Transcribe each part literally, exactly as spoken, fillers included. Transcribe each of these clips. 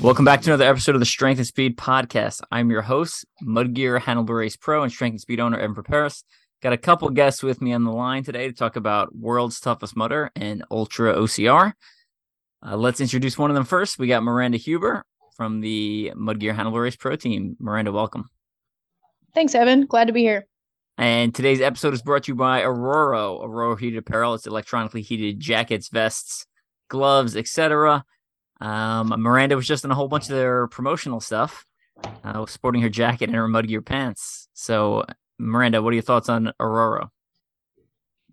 Welcome back to another episode of the Strength and Speed podcast. I'm your host, MudGear-Hannibal Race Pro and Strength and Speed owner Evan Perperis. Got a couple guests with me on the line today to talk about World's Toughest Mudder and Ultra O C R. Uh, let's introduce one of them first. We got Miranda Huber from the MudGear-Hannibal Race Pro Team. Miranda, welcome. Thanks, Evan. Glad to be here. And today's episode is brought to you by ORORO. ORORO Heated Apparel. It's electronically heated jackets, vests, gloves, et cetera. Um, Miranda was just in a whole bunch of their promotional stuff, uh, sporting her jacket and her MudGear pants. So, Miranda, what are your thoughts on ORORO?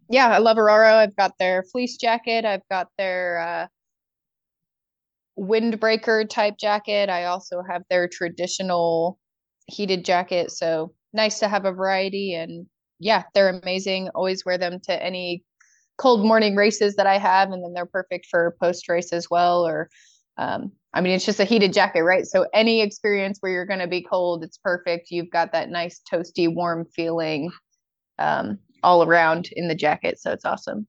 Yeah, I love ORORO. I've got their fleece jacket. I've got their uh, windbreaker type jacket. I also have their traditional heated jacket. So nice to have a variety. And yeah, they're amazing. Always wear them to any cold morning races that I have, and then they're perfect for post race as well. Or Um, I mean, it's just a heated jacket, right? So any experience where you're going to be cold, it's perfect. You've got that nice toasty, warm feeling um, all around in the jacket. So it's awesome.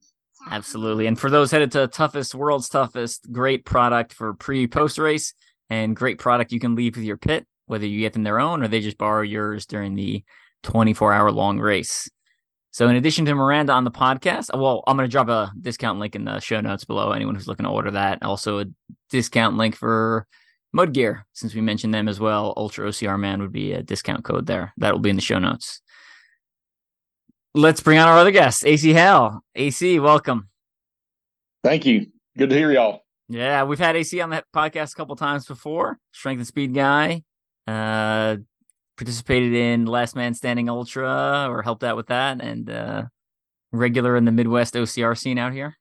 Absolutely. And for those headed to Toughest, World's Toughest, great product for pre post race and great product you can leave with your pit, whether you get them their own or they just borrow yours during the twenty-four hour long race. So in addition to Miranda on the podcast, well, I'm going to drop a discount link in the show notes below. Anyone who's looking to order that. Also a discount link for MudGear, since we mentioned them as well. Ultra O C R Man would be a discount code there. That will be in the show notes. Let's bring on our other guest, A C Hale. A C, welcome. Thank you. Good to hear y'all. Yeah, we've had A C on the podcast a couple times before. Strength and Speed guy. Uh participated in Last Man Standing Ultra or helped out with that, and uh, regular in the Midwest O C R scene out here.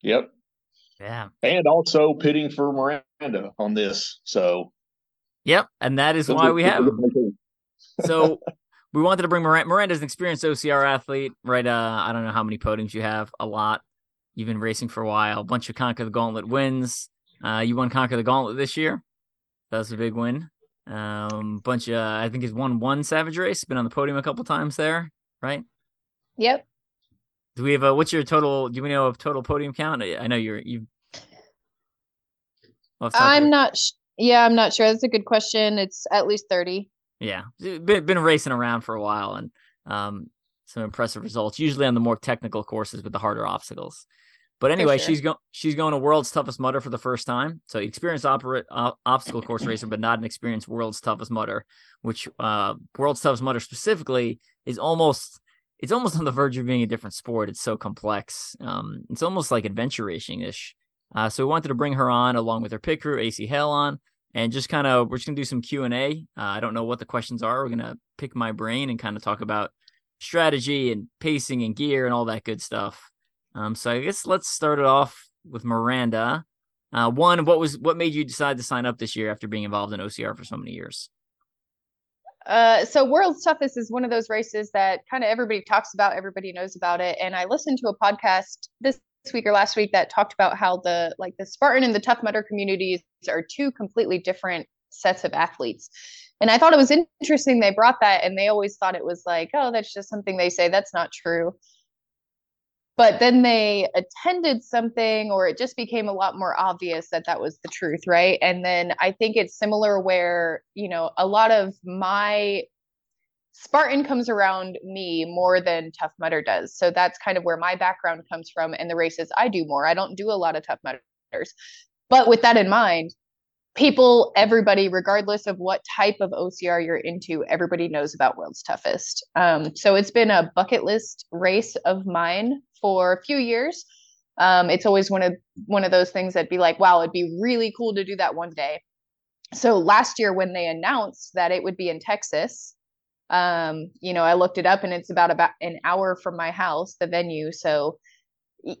Yep. Yeah. And also pitting for Miranda on this. So. Yep. And that is why we have him. So we wanted to bring Miranda. Miranda's an experienced O C R athlete, right? Uh, I don't know how many podiums you have. A lot. You've been racing for a while. A bunch of Conquer the Gauntlet wins. Uh, you won Conquer the Gauntlet this year. That was a big win. Um, bunch of, I think he's won one Savage Race, been on the podium a couple times there, right? Yep. Do we have a, what's your total, do we know of total podium count? I know you're, you I'm there. not, yeah, I'm not sure. That's a good question. It's at least thirty. Yeah. Been, been racing around for a while, and, um, some impressive results, usually on the more technical courses with the harder obstacles. But anyway, sure. she's going she's going to World's Toughest Mudder for the first time. So experienced opera, uh, obstacle course racer, but not an experienced World's Toughest Mudder, which uh, World's Toughest Mudder specifically is almost it's almost on the verge of being a different sport. It's so complex. Um, it's almost like adventure racing-ish. Uh, so we wanted to bring her on along with her pit crew, A C Hale, on, and just kind of we're just going to do some Q and A. Uh, I don't know what the questions are. We're going to pick my brain and kind of talk about strategy and pacing and gear and all that good stuff. Um, so I guess let's start it off with Miranda. Uh, one, what was what made you decide to sign up this year after being involved in O C R for so many years? Uh, so World's Toughest is one of those races that kind of everybody talks about, everybody knows about it. And I listened to a podcast this week or last week that talked about how the like the Spartan and the Tough Mudder communities are two completely different sets of athletes. And I thought it was interesting they brought that, and they always thought it was like, oh, that's just something they say. That's not true. But then they attended something, or it just became a lot more obvious that that was the truth, right? And then I think it's similar where, you know, a lot of my Spartan comes around me more than Tough Mudder does. So that's kind of where my background comes from, and the races I do more. I don't do a lot of Tough Mudders. But with that in mind, people, everybody, regardless of what type of O C R you're into, everybody knows about World's Toughest. Um, so it's been a bucket list race of mine for a few years. Um, it's always one of one of those things that'd be like, wow, it'd be really cool to do that one day. So last year when they announced that it would be in Texas, um, you know, I looked it up, and it's about about an hour from my house, the venue. So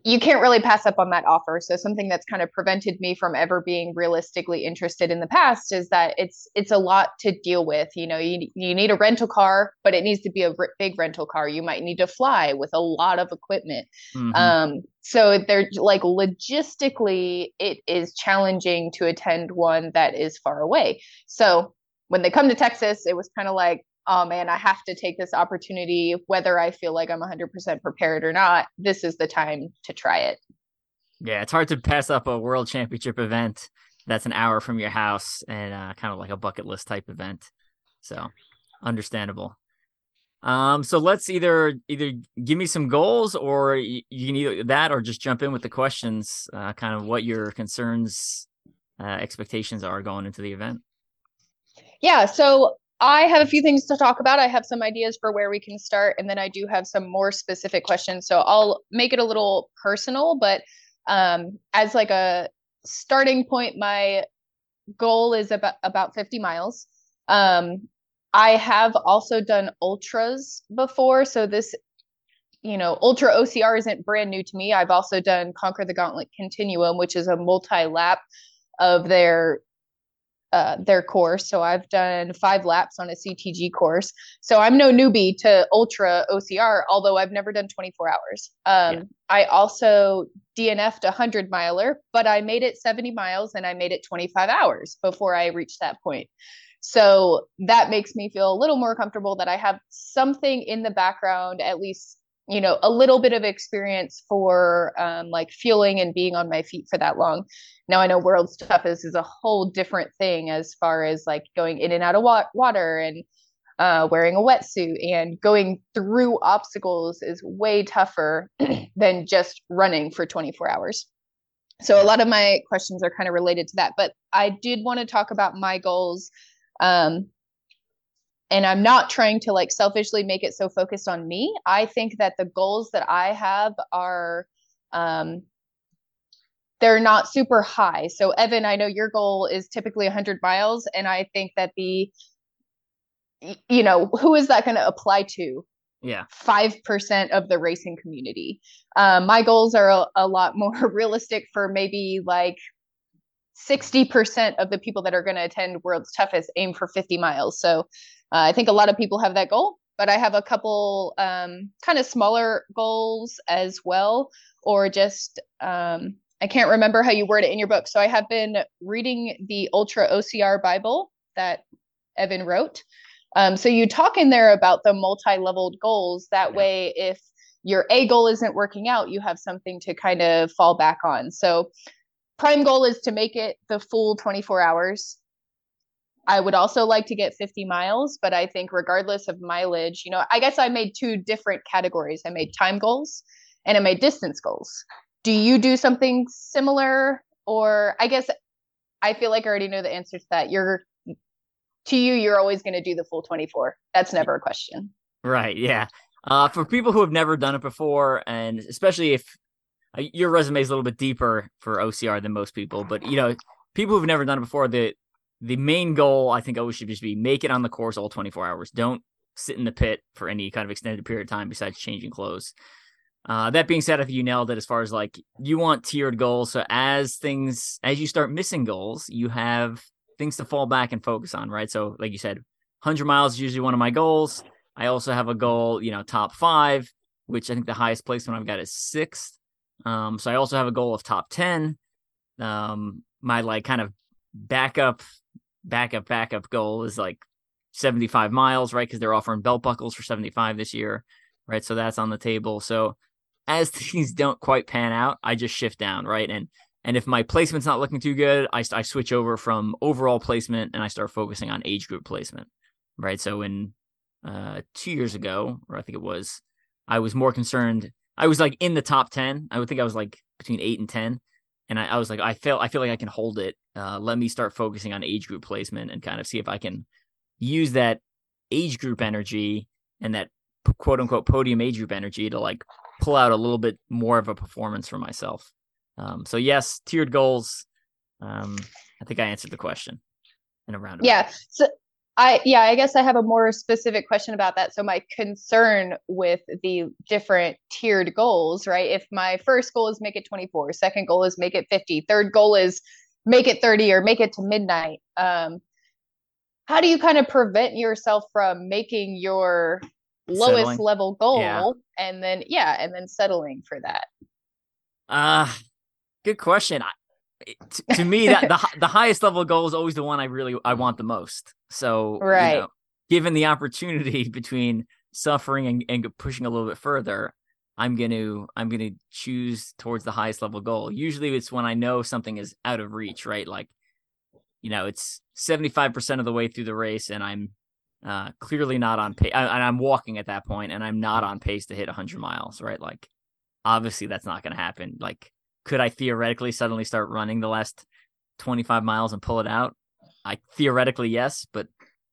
you can't really pass up on that offer. So something that's kind of prevented me from ever being realistically interested in the past is that it's it's a lot to deal with. You know, you you need a rental car, but it needs to be a r- big rental car. You might need to fly with a lot of equipment. Mm-hmm. Um, so they're like logistically, it is challenging to attend one that is far away. So when they come to Texas, it was kind of like, oh man, I have to take this opportunity, whether I feel like I'm one hundred percent prepared or not. This is the time to try it. Yeah, it's hard to pass up a world championship event that's an hour from your house and uh, kind of like a bucket list type event. So understandable. Um, so let's either either give me some goals, or you, you can either that or just jump in with the questions, uh, kind of what your concerns, uh, expectations are going into the event. Yeah, so I have a few things to talk about. I have some ideas for where we can start, and then I do have some more specific questions. So I'll make it a little personal, but um, as like a starting point, my goal is about, about fifty miles. Um, I have also done ultras before. So this, you know, ultra O C R isn't brand new to me. I've also done Conquer the Gauntlet Continuum, which is a multi-lap of their, uh, their course. So I've done five laps on a C T G course. So I'm no newbie to ultra O C R, although I've never done twenty-four hours. Um, yeah. I also D N F'd a hundred miler, but I made it seventy miles and I made it twenty-five hours before I reached that point. So that makes me feel a little more comfortable that I have something in the background, at least, you know, a little bit of experience for um, like fueling and being on my feet for that long. Now, I know World's Toughest is a whole different thing as far as like going in and out of wa- water and uh, wearing a wetsuit and going through obstacles is way tougher than just running for twenty-four hours. So a lot of my questions are kind of related to that, but I did want to talk about my goals. Um, and I'm not trying to like selfishly make it so focused on me. I think that the goals that I have are, um, they're not super high. So Evan, I know your goal is typically a hundred miles. And I think that the, you know, who is that going to apply to? Yeah. five percent of the racing community. Um, uh, my goals are a, a lot more realistic for maybe like sixty percent of the people that are going to attend World's Toughest aim for fifty miles. So uh, I think a lot of people have that goal, but I have a couple um, kind of smaller goals as well, or just, um, I can't remember how you word it in your book. So I have been reading the Ultra O C R Bible that Evan wrote. Um, so you talk in there about the multi-leveled goals. That yeah. way, if your A goal isn't working out, you have something to kind of fall back on. So prime goal is to make it the full twenty-four hours. I would also like to get fifty miles, but I think regardless of mileage, you know, I guess I made two different categories. I made time goals and I made distance goals. Do you do something similar? Or I guess I feel like I already know the answer to that. You're to you, you're always going to do the full twenty-four. That's never a question. Right. Yeah. Uh, for people who have never done it before, and especially if your resume is a little bit deeper for O C R than most people, but you know, people who've never done it before, the the main goal I think always should just be make it on the course all twenty-four hours. Don't sit in the pit for any kind of extended period of time besides changing clothes. Uh, that being said, I think you nailed it as far as like you want tiered goals. So as things as you start missing goals, you have things to fall back and focus on, right? So like you said, one hundred miles is usually one of my goals. I also have a goal, you know, top five, which I think the highest placement I've got is sixth. Um, so I also have a goal of top ten. Um, my like kind of backup, backup, backup goal is like seventy-five miles, right? Because they're offering belt buckles for seventy-five this year, right? So that's on the table. So as things don't quite pan out, I just shift down, right? And and if my placement's not looking too good, I I switch over from overall placement and I start focusing on age group placement, right? So in uh, two years ago, or I think it was, I was more concerned. I was like in the top ten. I would think I was like between eight and ten. And I, I was like, I feel, I feel like I can hold it. Uh, let me start focusing on age group placement and kind of see if I can use that age group energy and that quote unquote podium age group energy to like pull out a little bit more of a performance for myself. Um, so yes, tiered goals. Um, I think I answered the question in a roundabout. Yeah. So I, yeah, I guess I have a more specific question about that. So my concern with the different tiered goals, right? If my first goal is make it twenty-four, second goal is make it fifty, third goal is make it thirty or make it to midnight. Um, how do you kind of prevent yourself from making your lowest settling. level goal yeah. and then, yeah, and then settling for that? Uh, good question. I- It, to me, that the the highest level goal is always the one I really I want the most. So, right. You know, given the opportunity between suffering and, and pushing a little bit further, I'm gonna I'm gonna choose towards the highest level goal. Usually, it's when I know something is out of reach, right? Like you know, it's seventy-five percent of the way through the race, and I'm uh, clearly not on pace. And I'm walking at that point, and I'm not on pace to hit one hundred miles, right? Like, obviously, that's not going to happen. Like, could I theoretically suddenly start running the last twenty-five miles and pull it out? I theoretically, yes. But,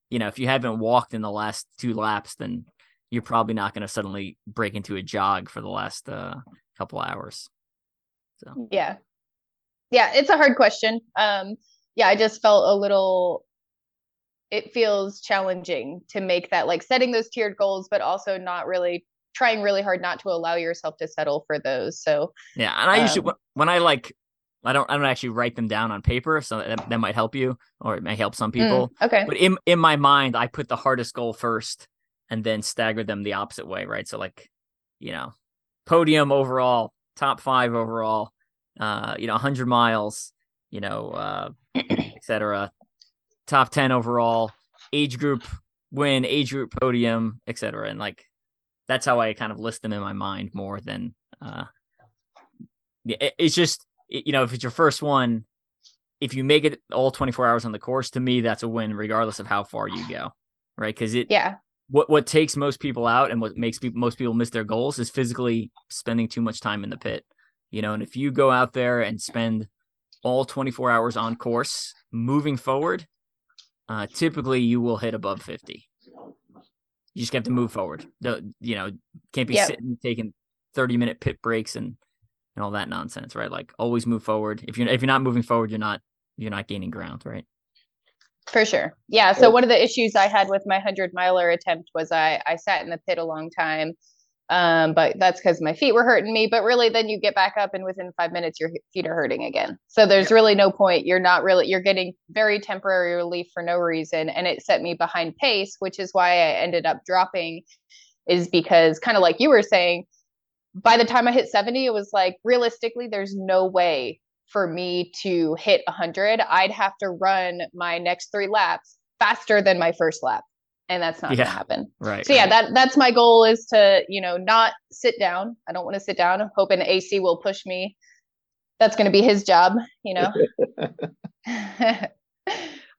you know, if you haven't walked in the last two laps, then you're probably not going to suddenly break into a jog for the last uh, couple hours. So, yeah. Yeah. It's a hard question. Um, yeah. I just felt a little, it feels challenging to make that, like, setting those tiered goals, but also not really trying really hard not to allow yourself to settle for those. So, yeah. And I um, usually, when I like, I don't, I don't actually write them down on paper. So that, that might help you, or it may help some people. Mm, okay. But in, in my mind, I put the hardest goal first and then stagger them the opposite way. Right. So, like, you know, podium overall, top five overall, uh, you know, one hundred miles, you know, uh, et cetera, top ten overall, age group win, age group podium, et cetera. And, like, that's how I kind of list them in my mind more than, uh, it, it's just, it, you know, if it's your first one, if you make it all twenty-four hours on the course, to me, that's a win regardless of how far you go. Right. Cause it, yeah. What what takes most people out and what makes people, most people miss their goals is physically spending too much time in the pit, you know. And if you go out there and spend all twenty-four hours on course moving forward, uh, typically you will hit above fifty. You just have to move forward. The, you know, can't be yep. sitting taking thirty minute pit breaks and, and all that nonsense, right? Like, always move forward. If you're if you're not moving forward, you're not you're not gaining ground, right? For sure. Yeah. So one of the issues I had with my hundred miler attempt was I, I sat in the pit a long time, um, but that's because my feet were hurting me. But really, then you get back up and within five minutes, your feet are hurting again. So there's really no point. You're not really, you're getting very temporary relief for no reason. And it set me behind pace, which is why I ended up dropping, is because, kind of like you were saying, by the time I hit seventy, it was like, realistically, there's no way for me to hit one hundred, I'd have to run my next three laps faster than my first lap. And that's not yeah. going to happen. Right. So yeah, right. that that's my goal, is to, you know, not sit down. I don't want to sit down. I'm hoping A C will push me. That's going to be his job, you know?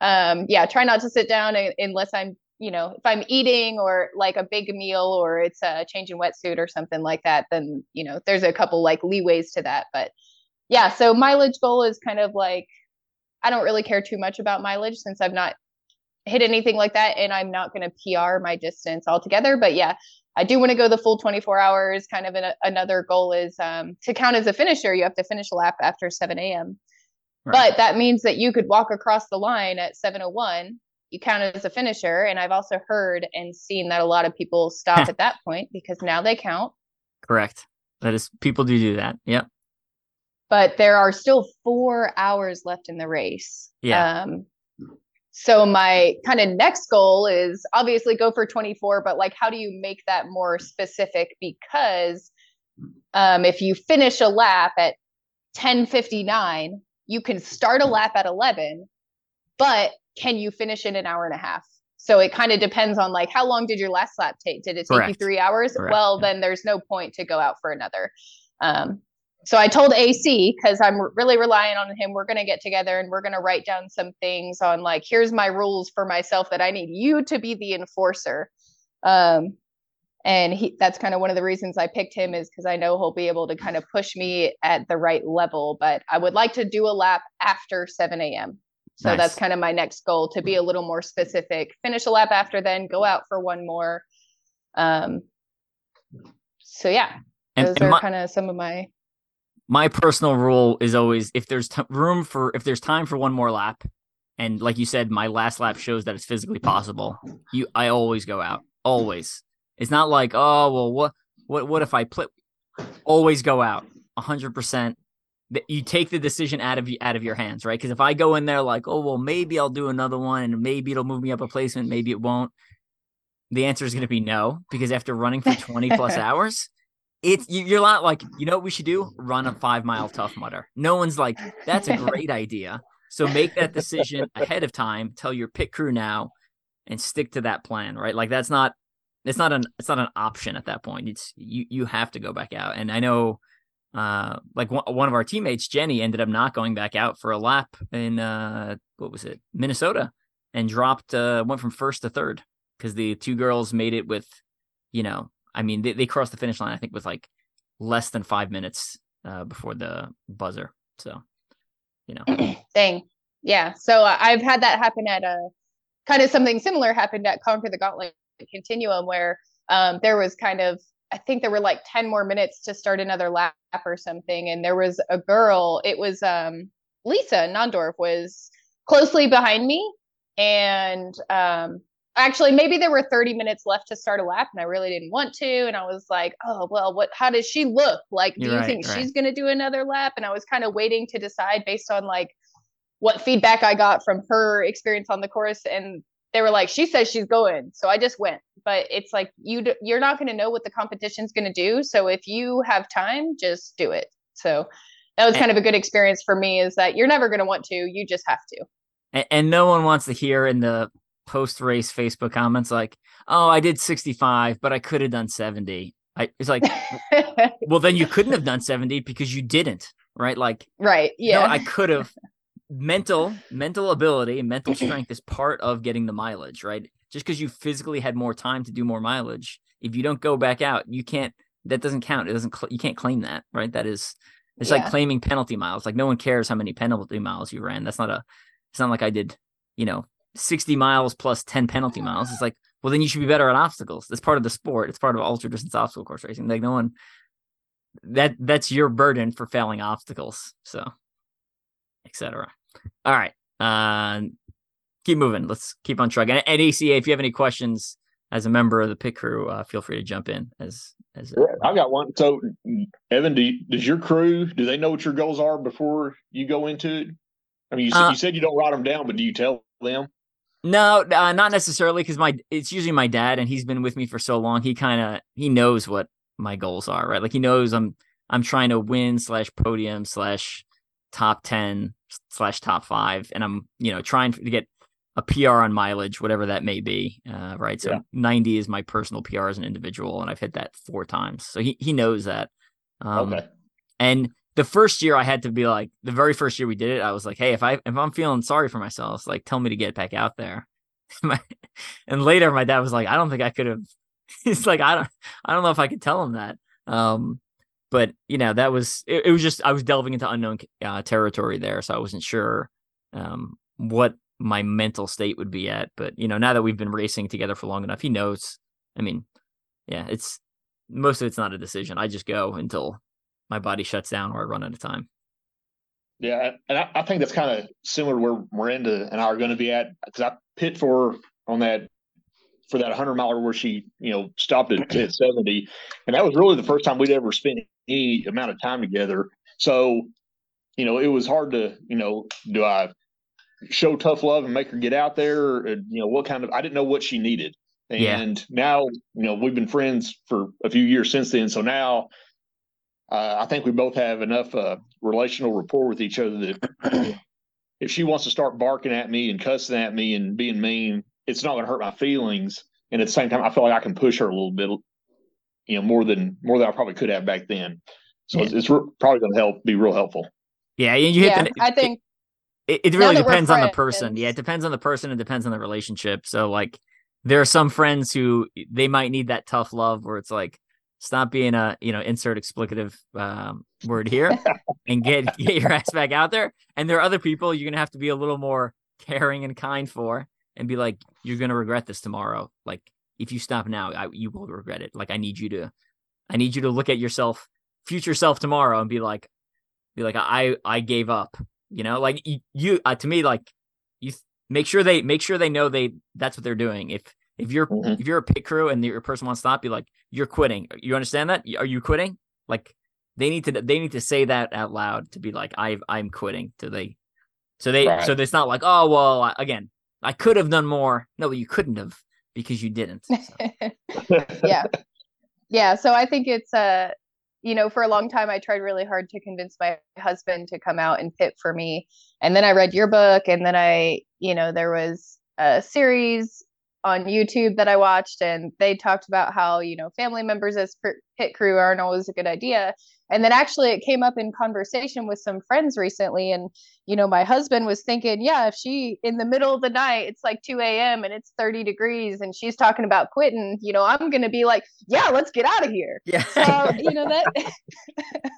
um, yeah. Try not to sit down unless I'm, you know, if I'm eating or like a big meal or it's a change in wetsuit or something like that, then, you know, there's a couple like leeways to that, but yeah. So mileage goal is kind of like, I don't really care too much about mileage since I've not hit anything like that. And I'm not going to P R my distance altogether. But yeah, I do want to go the full twenty-four hours. Kind of an, another goal is um, to count as a finisher. You have to finish a lap after seven a.m. Right. But that means that you could walk across the line at seven oh one. You count as a finisher. And I've also heard and seen that a lot of people stop at that point because now they count. Correct. That is, people do do that. Yep. But there are still four hours left in the race. Yeah. Um, so my kind of next goal is obviously go for twenty-four, but like, how do you make that more specific? Because um, if you finish a lap at ten fifty-nine, you can start a lap at eleven, but can you finish in an hour and a half? So it kind of depends on like, how long did your last lap take? Did it take Correct. you three hours? Correct. Well, yeah. then there's no point to go out for another. Um, So I told A C, because I'm really relying on him, we're going to get together and we're going to write down some things on like, here's my rules for myself that I need you to be the enforcer. Um, and he, that's kind of one of the reasons I picked him, is because I know he'll be able to kind of push me at the right level. But I would like to do a lap after seven a.m. So nice. That's kind of my next goal, to be a little more specific, finish a lap after then, go out for one more. Um, so, yeah, and, those and are my- kind of some of my... My personal rule is always, if there's t- room for, if there's time for one more lap, and like you said, my last lap shows that it's physically possible, You, I always go out. Always. It's not like, oh, well, what, what, what if I play? Always go out. A hundred percent. You take the decision out of you, out of your hands, right? Because if I go in there like, oh, well, maybe I'll do another one, and maybe it'll move me up a placement, maybe it won't. The answer is going to be no, because after running for twenty plus hours. It's you're not like, you know what we should do? Run a five mile Tough Mudder. No one's like, that's a great idea. So make that decision ahead of time. Tell your pit crew now and stick to that plan, right? Like that's not, it's not an, it's not an option at that point. It's you, you have to go back out. And I know uh, like w- one of our teammates, Jenny, ended up not going back out for a lap in, uh, what was it, Minnesota, and dropped, uh, went from first to third because the two girls made it with, you know, I mean, they, they crossed the finish line, I think, with like less than five minutes uh, before the buzzer. So, you know. Dang. Yeah. So uh, I've had that happen at a kind of something similar happened at Conquer the Gauntlet Continuum where um, there was kind of, I think there were like ten more minutes to start another lap or something. And there was a girl, it was um, Lisa Nondorf was closely behind me. And um, actually maybe there were thirty minutes left to start a lap and I really didn't want to. And I was like, oh, well, what, how does she look? Like, do You're you right, think right. she's going to do another lap? And I was kind of waiting to decide based on like what feedback I got from her experience on the course. And they were like, she says she's going. So I just went. But it's like, you d- you're not going to know what the competition's going to do. So if you have time, just do it. So that was kind of a good experience for me, is that you're never going to want to, you just have to. And, and no one wants to hear in the post-race Facebook comments like, oh, I did sixty-five, but I could have done seventy. I, it's like, well, then you couldn't have done seventy because you didn't, right? Like, right. Yeah. No, I could have. Mental, mental ability and mental strength is part of getting the mileage, right? Just because you physically had more time to do more mileage, if you don't go back out, you can't, that doesn't count. It doesn't, you can't claim that, right? That is, it's yeah. like claiming penalty miles. Like no one cares how many penalty miles you ran. That's not a, it's not like I did, you know, sixty miles plus ten penalty miles. It's like, well, then you should be better at obstacles. That's part of the sport. It's part of ultra distance obstacle course racing. Like no one, that that's your burden for failing obstacles. So, et cetera. All right. Uh, keep moving. Let's keep on trucking. At, at A C A, if you have any questions as a member of the pit crew, uh, feel free to jump in. As as uh, I've got one. So, Evan, do you, does your crew, do they know what your goals are before you go into it? I mean, you, uh, you said you don't write them down, but do you tell them? No, uh, not necessarily, because my it's usually my dad, and he's been with me for so long. He kind of he knows what my goals are, right? Like he knows I'm I'm trying to win slash podium slash top ten slash top five, and I'm, you know, trying to get a P R on mileage, whatever that may be. Uh, right. So yeah. ninety is my personal P R as an individual, and I've hit that four times. So he, he knows that. Um, okay. And the first year I had to be like, the very first year we did it, I was like, hey, if I, if I'm feeling sorry for myself, like tell me to get back out there. And later my dad was like, I don't think I could have, it's like, I don't, I don't know if I could tell him that. Um, But, you know, that was it, it was just I was delving into unknown uh, territory there. So I wasn't sure um, what my mental state would be at. But, you know, now that we've been racing together for long enough, he knows. I mean, yeah, it's most of it's not a decision. I just go until my body shuts down or I run out of time. Yeah. And I, I think that's kind of similar where Miranda and I are going to be at, because I pit for on that. for that hundred miler where she, you know, stopped at, at seventy. And that was really the first time we'd ever spent any amount of time together. So, you know, it was hard to, you know, do I show tough love and make her get out there? Or, you know, what kind of, I didn't know what she needed. And yeah. now, you know, we've been friends for a few years since then. So now uh, I think we both have enough uh, relational rapport with each other that if she wants to start barking at me and cussing at me and being mean, it's not going to hurt my feelings. And at the same time, I feel like I can push her a little bit, you know, more than, more than I probably could have back then. So yeah. it's, it's re- probably going to help be real helpful. Yeah. And you hit yeah, the, I it, think it, it really depends on the person. Yeah. It depends on the person. It depends on the relationship. So like there are some friends who they might need that tough love where it's like, stop being a, you know, insert explicative um, word here and get, get your ass back out there. And there are other people you're going to have to be a little more caring and kind for. And be like, you're going to regret this tomorrow. Like, if you stop now, I, you will regret it. Like, I need you to, I need you to look at yourself, future self tomorrow and be like, be like, I, I gave up, you know, like you, you uh, to me, like you th- make sure they, make sure they know they, that's what they're doing. If, if you're, mm-hmm. if you're a pit crew and your person wants to stop, be like, you're quitting. You understand that? Are you quitting? Like they need to, they need to say that out loud to be like, I, I'm quitting. So they, so they, right. so it's not like, oh, well, I, again, I could have done more. No, you couldn't have because you didn't. So. yeah. Yeah. So I think it's, uh, you know, for a long time, I tried really hard to convince my husband to come out and pit for me. And then I read your book. And then I, you know, there was a series on YouTube that I watched and they talked about how, you know, family members as pit crew aren't always a good idea. And then actually it came up in conversation with some friends recently. And, you know, my husband was thinking, yeah, if she in the middle of the night, it's like two a.m. and it's thirty degrees and she's talking about quitting, you know, I'm going to be like, yeah, let's get out of here. Yeah. So, you know, that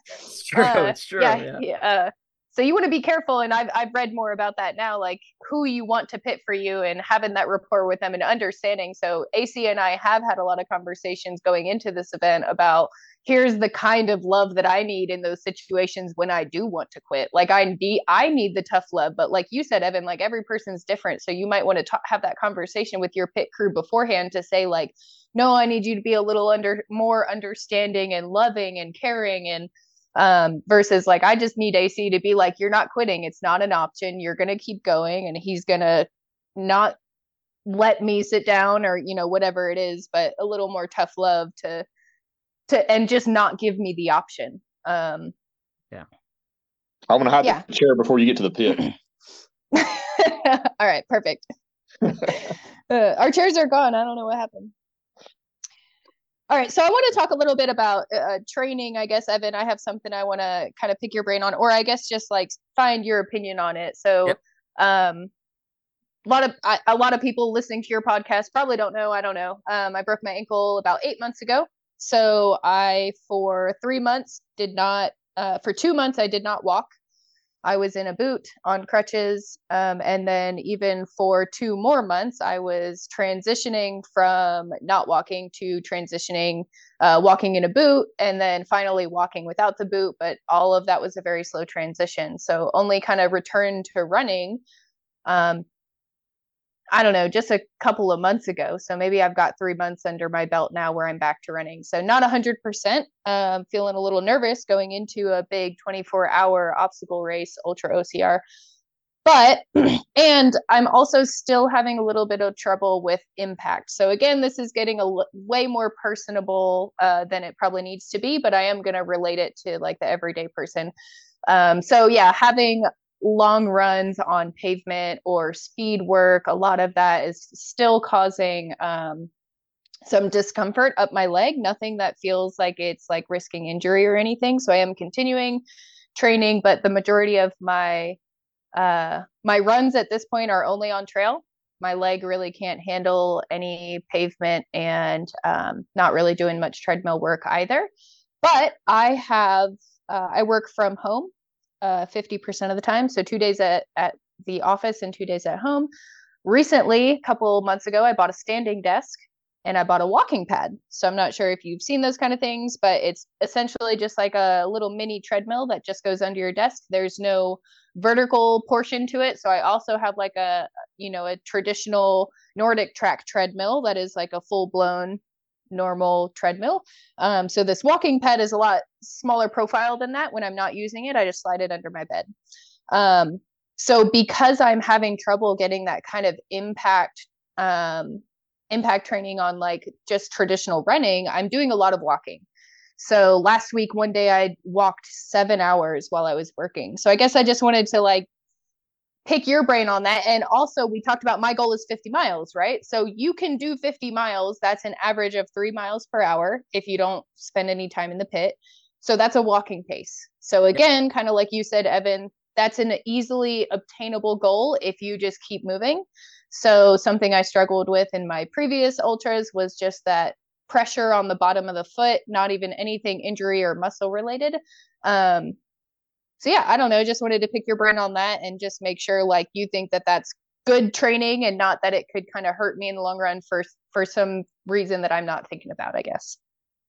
it's true. Uh, it's true. Yeah. yeah. Uh, so you want to be careful. And I've, I've read more about that now, like who you want to pit for you and having that rapport with them and understanding. So A C and I have had a lot of conversations going into this event about, here's the kind of love that I need in those situations when I do want to quit. Like I need, I need the tough love, but like you said, Evan, like every person's different. So you might want to ta- have that conversation with your pit crew beforehand to say like, no, I need you to be a little under more understanding and loving and caring. And, um, versus like, I just need A C to be like, you're not quitting. It's not an option. You're going to keep going. And he's going to not let me sit down or, you know, whatever it is, but a little more tough love to, To, and just not give me the option. Um, yeah. I want to hide yeah. the chair before you get to the pit. All right, perfect. uh, our chairs are gone. I don't know what happened. All right, so I want to talk a little bit about uh, training, I guess, Evan. I have something I want to kind of pick your brain on, or I guess just like find your opinion on it. So yep. um, a lot of I, a lot of people listening to your podcast probably don't know. I don't know. Um, I broke my ankle about eight months ago. So I, for three months, did not, uh, for two months, I did not walk. I was in a boot on crutches. Um, and then even for two more months, I was transitioning from not walking to transitioning, uh, walking in a boot, and then finally walking without the boot. But all of that was a very slow transition. So only kind of returned to running, um, I don't know, just a couple of months ago. So maybe I've got three months under my belt now where I'm back to running. So not one hundred percent. Um, feeling a little nervous going into a big twenty-four hour obstacle race, Ultra O C R. But, and I'm also still having a little bit of trouble with impact. So again, this is getting a l- way more personable uh, than it probably needs to be, but I am going to relate it to like the everyday person. Um, so yeah, having long runs on pavement or speed work, a lot of that is still causing um, some discomfort up my leg, nothing that feels like it's like risking injury or anything. So I am continuing training, but the majority of my uh, my runs at this point are only on trail. My leg really can't handle any pavement and um, not really doing much treadmill work either. But I have, uh, I work from home. Uh, fifty percent of the time. So two days at, at the office and two days at home. Recently, a couple months ago, I bought a standing desk and I bought a walking pad. So I'm not sure if you've seen those kind of things, but it's essentially just like a little mini treadmill that just goes under your desk. There's no vertical portion to it. So I also have like a, you know, a traditional Nordic Track treadmill that is like a full blown normal treadmill. Um, so this walking pad is a lot smaller profile than that. When I'm not using it, I just slide it under my bed. Um, so because I'm having trouble getting that kind of impact, um, impact training on like just traditional running, I'm doing a lot of walking. So last week, one day I walked seven hours while I was working. So I guess I just wanted to like pick your brain on that. And also we talked about my goal is fifty miles, right? So you can do fifty miles. That's an average of three miles per hour if you don't spend any time in the pit. So that's a walking pace. So again, kind of like you said, Evan, that's an easily obtainable goal if you just keep moving. So something I struggled with in my previous ultras was just that pressure on the bottom of the foot, not even anything injury or muscle related. Um, So yeah, I don't know. Just wanted to pick your brain on that and just make sure like you think that that's good training and not that it could kind of hurt me in the long run for, for some reason that I'm not thinking about, I guess.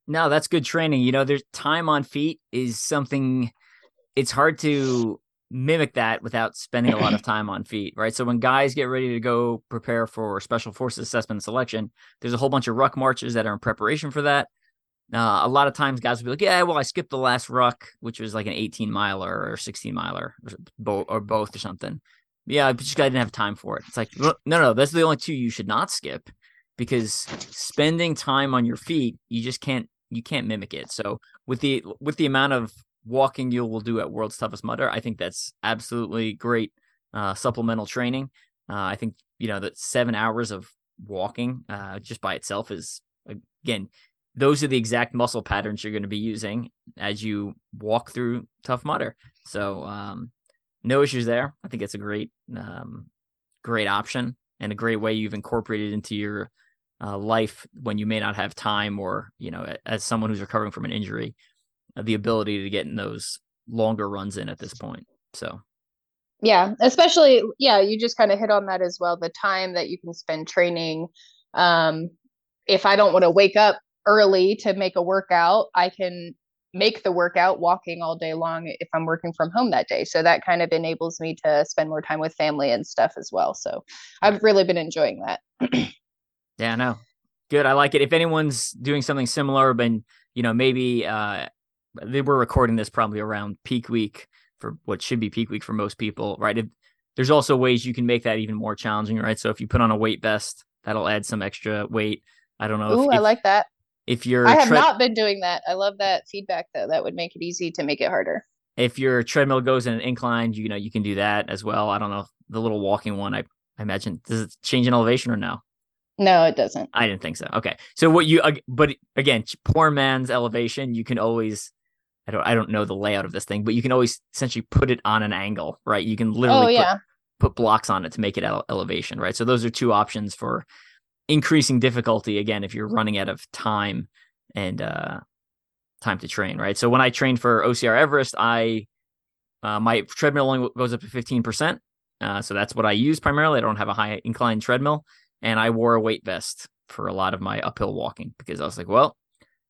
No, that's good training. You know, there's time on feet is something, it's hard to mimic that without spending a lot of time on feet, right? So when guys get ready to go prepare for special forces assessment and selection, there's a whole bunch of ruck marches that are in preparation for that. Uh, a lot of times guys will be like, yeah, well, I skipped the last ruck, which was like an eighteen miler or sixteen miler or, bo- or both or something. Yeah, but just I didn't have time for it. It's like, no, no, that's the only two you should not skip because spending time on your feet, you just can't, you can't mimic it. So with the, with the amount of walking you will do at World's Toughest Mudder, I think that's absolutely great uh, supplemental training. Uh, I think, you know, that seven hours of walking uh, just by itself is, again, those are the exact muscle patterns you're going to be using as you walk through Tough Mudder. So um, no issues there. I think it's a great, um, great option and a great way you've incorporated into your uh, life when you may not have time or, you know, as someone who's recovering from an injury, uh, the ability to get in those longer runs in at this point. So. Yeah, especially, yeah, you just kind of hit on that as well. The time that you can spend training. Um, if I don't want to wake up early to make a workout, I can make the workout walking all day long if I'm working from home that day. So that kind of enables me to spend more time with family and stuff as well. So I've really been enjoying that. Yeah, I know. Good. I like it. If anyone's doing something similar, then, you know, maybe uh, they were recording this probably around peak week for what should be peak week for most people, right? If, there's also ways you can make that even more challenging, right? So if you put on a weight vest, that'll add some extra weight. I don't know. Oh, I if, like that. If you're, I have tre- not been doing that. I love that feedback though. That would make it easy to make it harder. If your treadmill goes in an incline, you know, you can do that as well. I don't know. The little walking one, I, I imagine, does it change in elevation or no? No, it doesn't. I didn't think so. Okay. So what you, but again, poor man's elevation, you can always, I don't, I don't know the layout of this thing, but you can always essentially put it on an angle, right? You can literally oh, yeah. put, put blocks on it to make it ele- elevation, right? So those are two options for increasing difficulty again if you're running out of time and uh time to train, right? So when I trained for O C R Everest, I uh my treadmill only goes up to fifteen percent, uh so that's what I use primarily. I don't have a high incline treadmill, and I wore a weight vest for a lot of my uphill walking because I was like, well,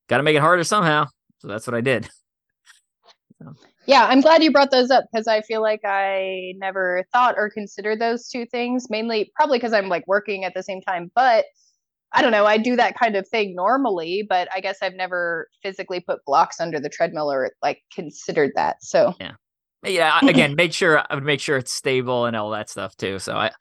gotta make it harder somehow, so that's what I did. So. Yeah, I'm glad you brought those up because I feel like I never thought or considered those two things, mainly probably because I'm like working at the same time. But I don't know, I do that kind of thing normally, but I guess I've never physically put blocks under the treadmill or like considered that. So yeah, yeah. Again, make sure I would make sure it's stable and all that stuff too. So I,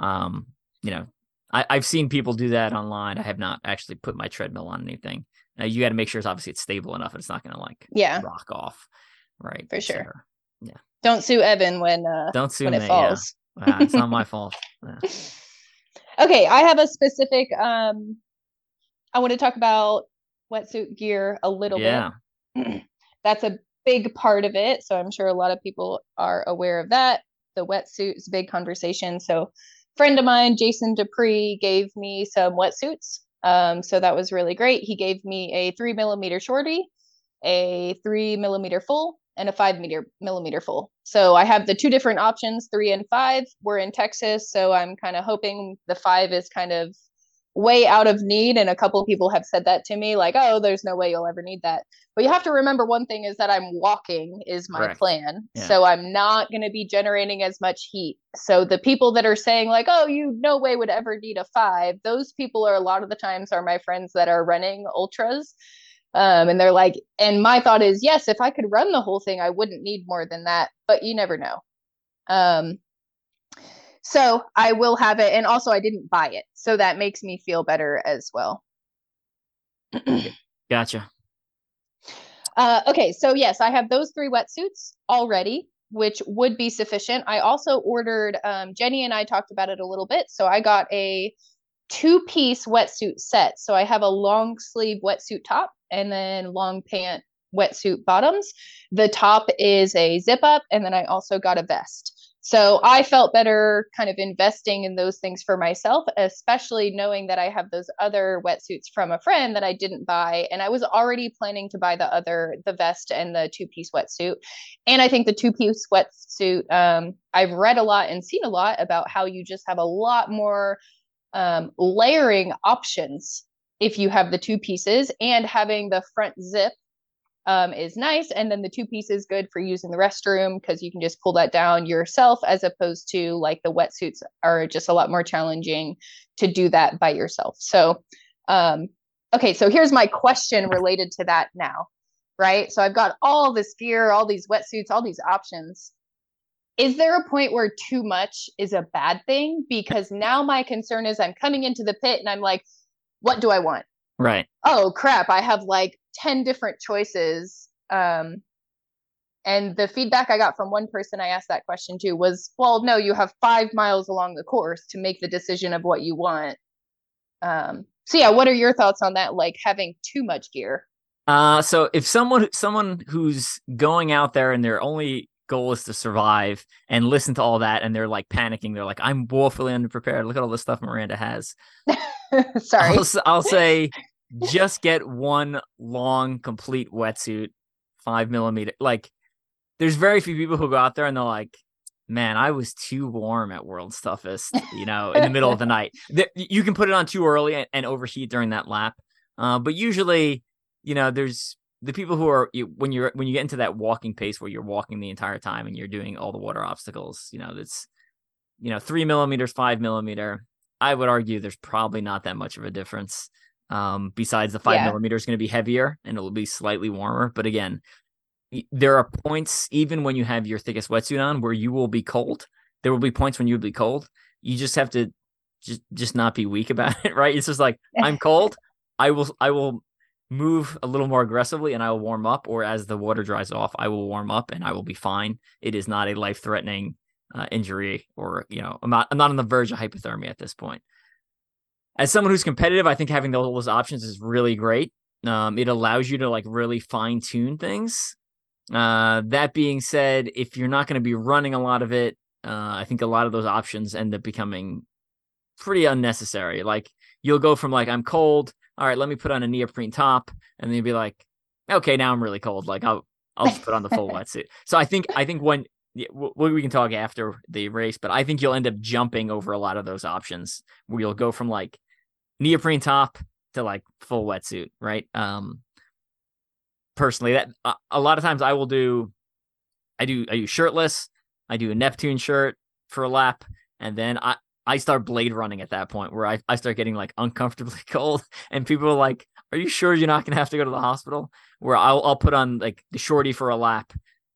um, you know, I, I've seen people do that online. I have not actually put my treadmill on anything. Now you got to make sure it's obviously it's stable enough and it's not going to like yeah. rock off. Right. For sure. Sarah. Yeah. Don't sue Evan when uh Don't sue when me, it falls. Yeah. Wow, it's not my fault. Yeah. Okay, I have a specific um I want to talk about wetsuit gear a little yeah. bit. That's a big part of it, so I'm sure a lot of people are aware of that. The wetsuits, big conversation. So, friend of mine, Jason Dupree, gave me some wetsuits. Um so that was really great. He gave me a three millimeter shorty, a three millimeter full, and a five meter millimeter full. So I have the two different options, three and five. We're in Texas, so I'm kind of hoping the five is kind of way out of need. And a couple people have said that to me, like, oh, there's no way you'll ever need that. But you have to remember one thing is that I'm walking is my Correct. plan. Yeah. So I'm not going to be generating as much heat. So the people that are saying like, oh, you no way would ever need a five. Those people are a lot of the times are my friends that are running ultras. Um, and they're like, and my thought is, yes, if I could run the whole thing, I wouldn't need more than that, but you never know. Um, so I will have it. And also I didn't buy it. So that makes me feel better as well. Gotcha. Uh, okay. So yes, I have those three wetsuits already, which would be sufficient. I also ordered, um, Jenny and I talked about it a little bit. So I got a two-piece wetsuit set. So I have a long sleeve wetsuit top and then long pant wetsuit bottoms. The top is a zip up, and then I also got a vest. So I felt better kind of investing in those things for myself, especially knowing that I have those other wetsuits from a friend that I didn't buy. And I was already planning to buy the other, the vest and the two-piece wetsuit. And I think the two-piece wetsuit, um, I've read a lot and seen a lot about how you just have a lot more um, layering options if you have the two pieces, and having the front zip um, is nice. And then the two piece is good for using the restroom because you can just pull that down yourself, as opposed to like the wetsuits are just a lot more challenging to do that by yourself. So, um, okay. So here's my question related to that now, right? So I've got all this gear, all these wetsuits, all these options. Is there a point where too much is a bad thing? Because now my concern is I'm coming into the pit and I'm like, what do I want? Right. Oh, crap. I have like ten different choices. Um, and the feedback I got from one person I asked that question to was, well, no, you have five miles along the course to make the decision of what you want. Um, So yeah, what are your thoughts on that? Like having too much gear? Uh, so if someone, someone who's going out there and their only goal is to survive and listen to all that, and they're like panicking, they're like, I'm woefully underprepared. Look at all the stuff Miranda has. Sorry. I'll, I'll say just get one long, complete wetsuit, five millimeter. Like there's very few people who go out there and they're like, man, I was too warm at World's Toughest, you know, in the middle of the night. The, you can put it on too early and, and overheat during that lap. Uh, but usually, you know, there's the people who are you, when you're when you get into that walking pace where you're walking the entire time and you're doing all the water obstacles, you know, that's, you know, three millimeters, five millimeter. I would argue there's probably not that much of a difference. Um, besides the five yeah. millimeter is going to be heavier and it'll be slightly warmer. But again, there are points, even when you have your thickest wetsuit on, where you will be cold. There will be points when you would be cold. You just have to just, just not be weak about it, right? It's just like, I'm cold. I will, I will move a little more aggressively and I will warm up, or as the water dries off, I will warm up and I will be fine. It is not a life-threatening uh, injury, or, you know, I'm not, I'm not on the verge of hypothermia at this point. As someone who's competitive, I think having all those options is really great. Um, it allows you to like really fine-tune things. Uh, that being said, if you're not going to be running a lot of it, uh, I think a lot of those options end up becoming pretty unnecessary. Like you'll go from like, I'm cold. All right, let me put on a neoprene top. And then you'll be like, okay, now I'm really cold. Like I'll, I'll just put on the full wetsuit. So I think, I think when we can talk after the race, but I think you'll end up jumping over a lot of those options where you'll go from like neoprene top to like full wetsuit. Right. Um, Personally, that uh, a lot of times I will do, I do, I do shirtless. I do a Neptune shirt for a lap, and then I, I start blade running at that point where I, I start getting like uncomfortably cold, and people are like, "Are you sure you're not going to have to go to the hospital?" Where I'll I'll put on like the shorty for a lap,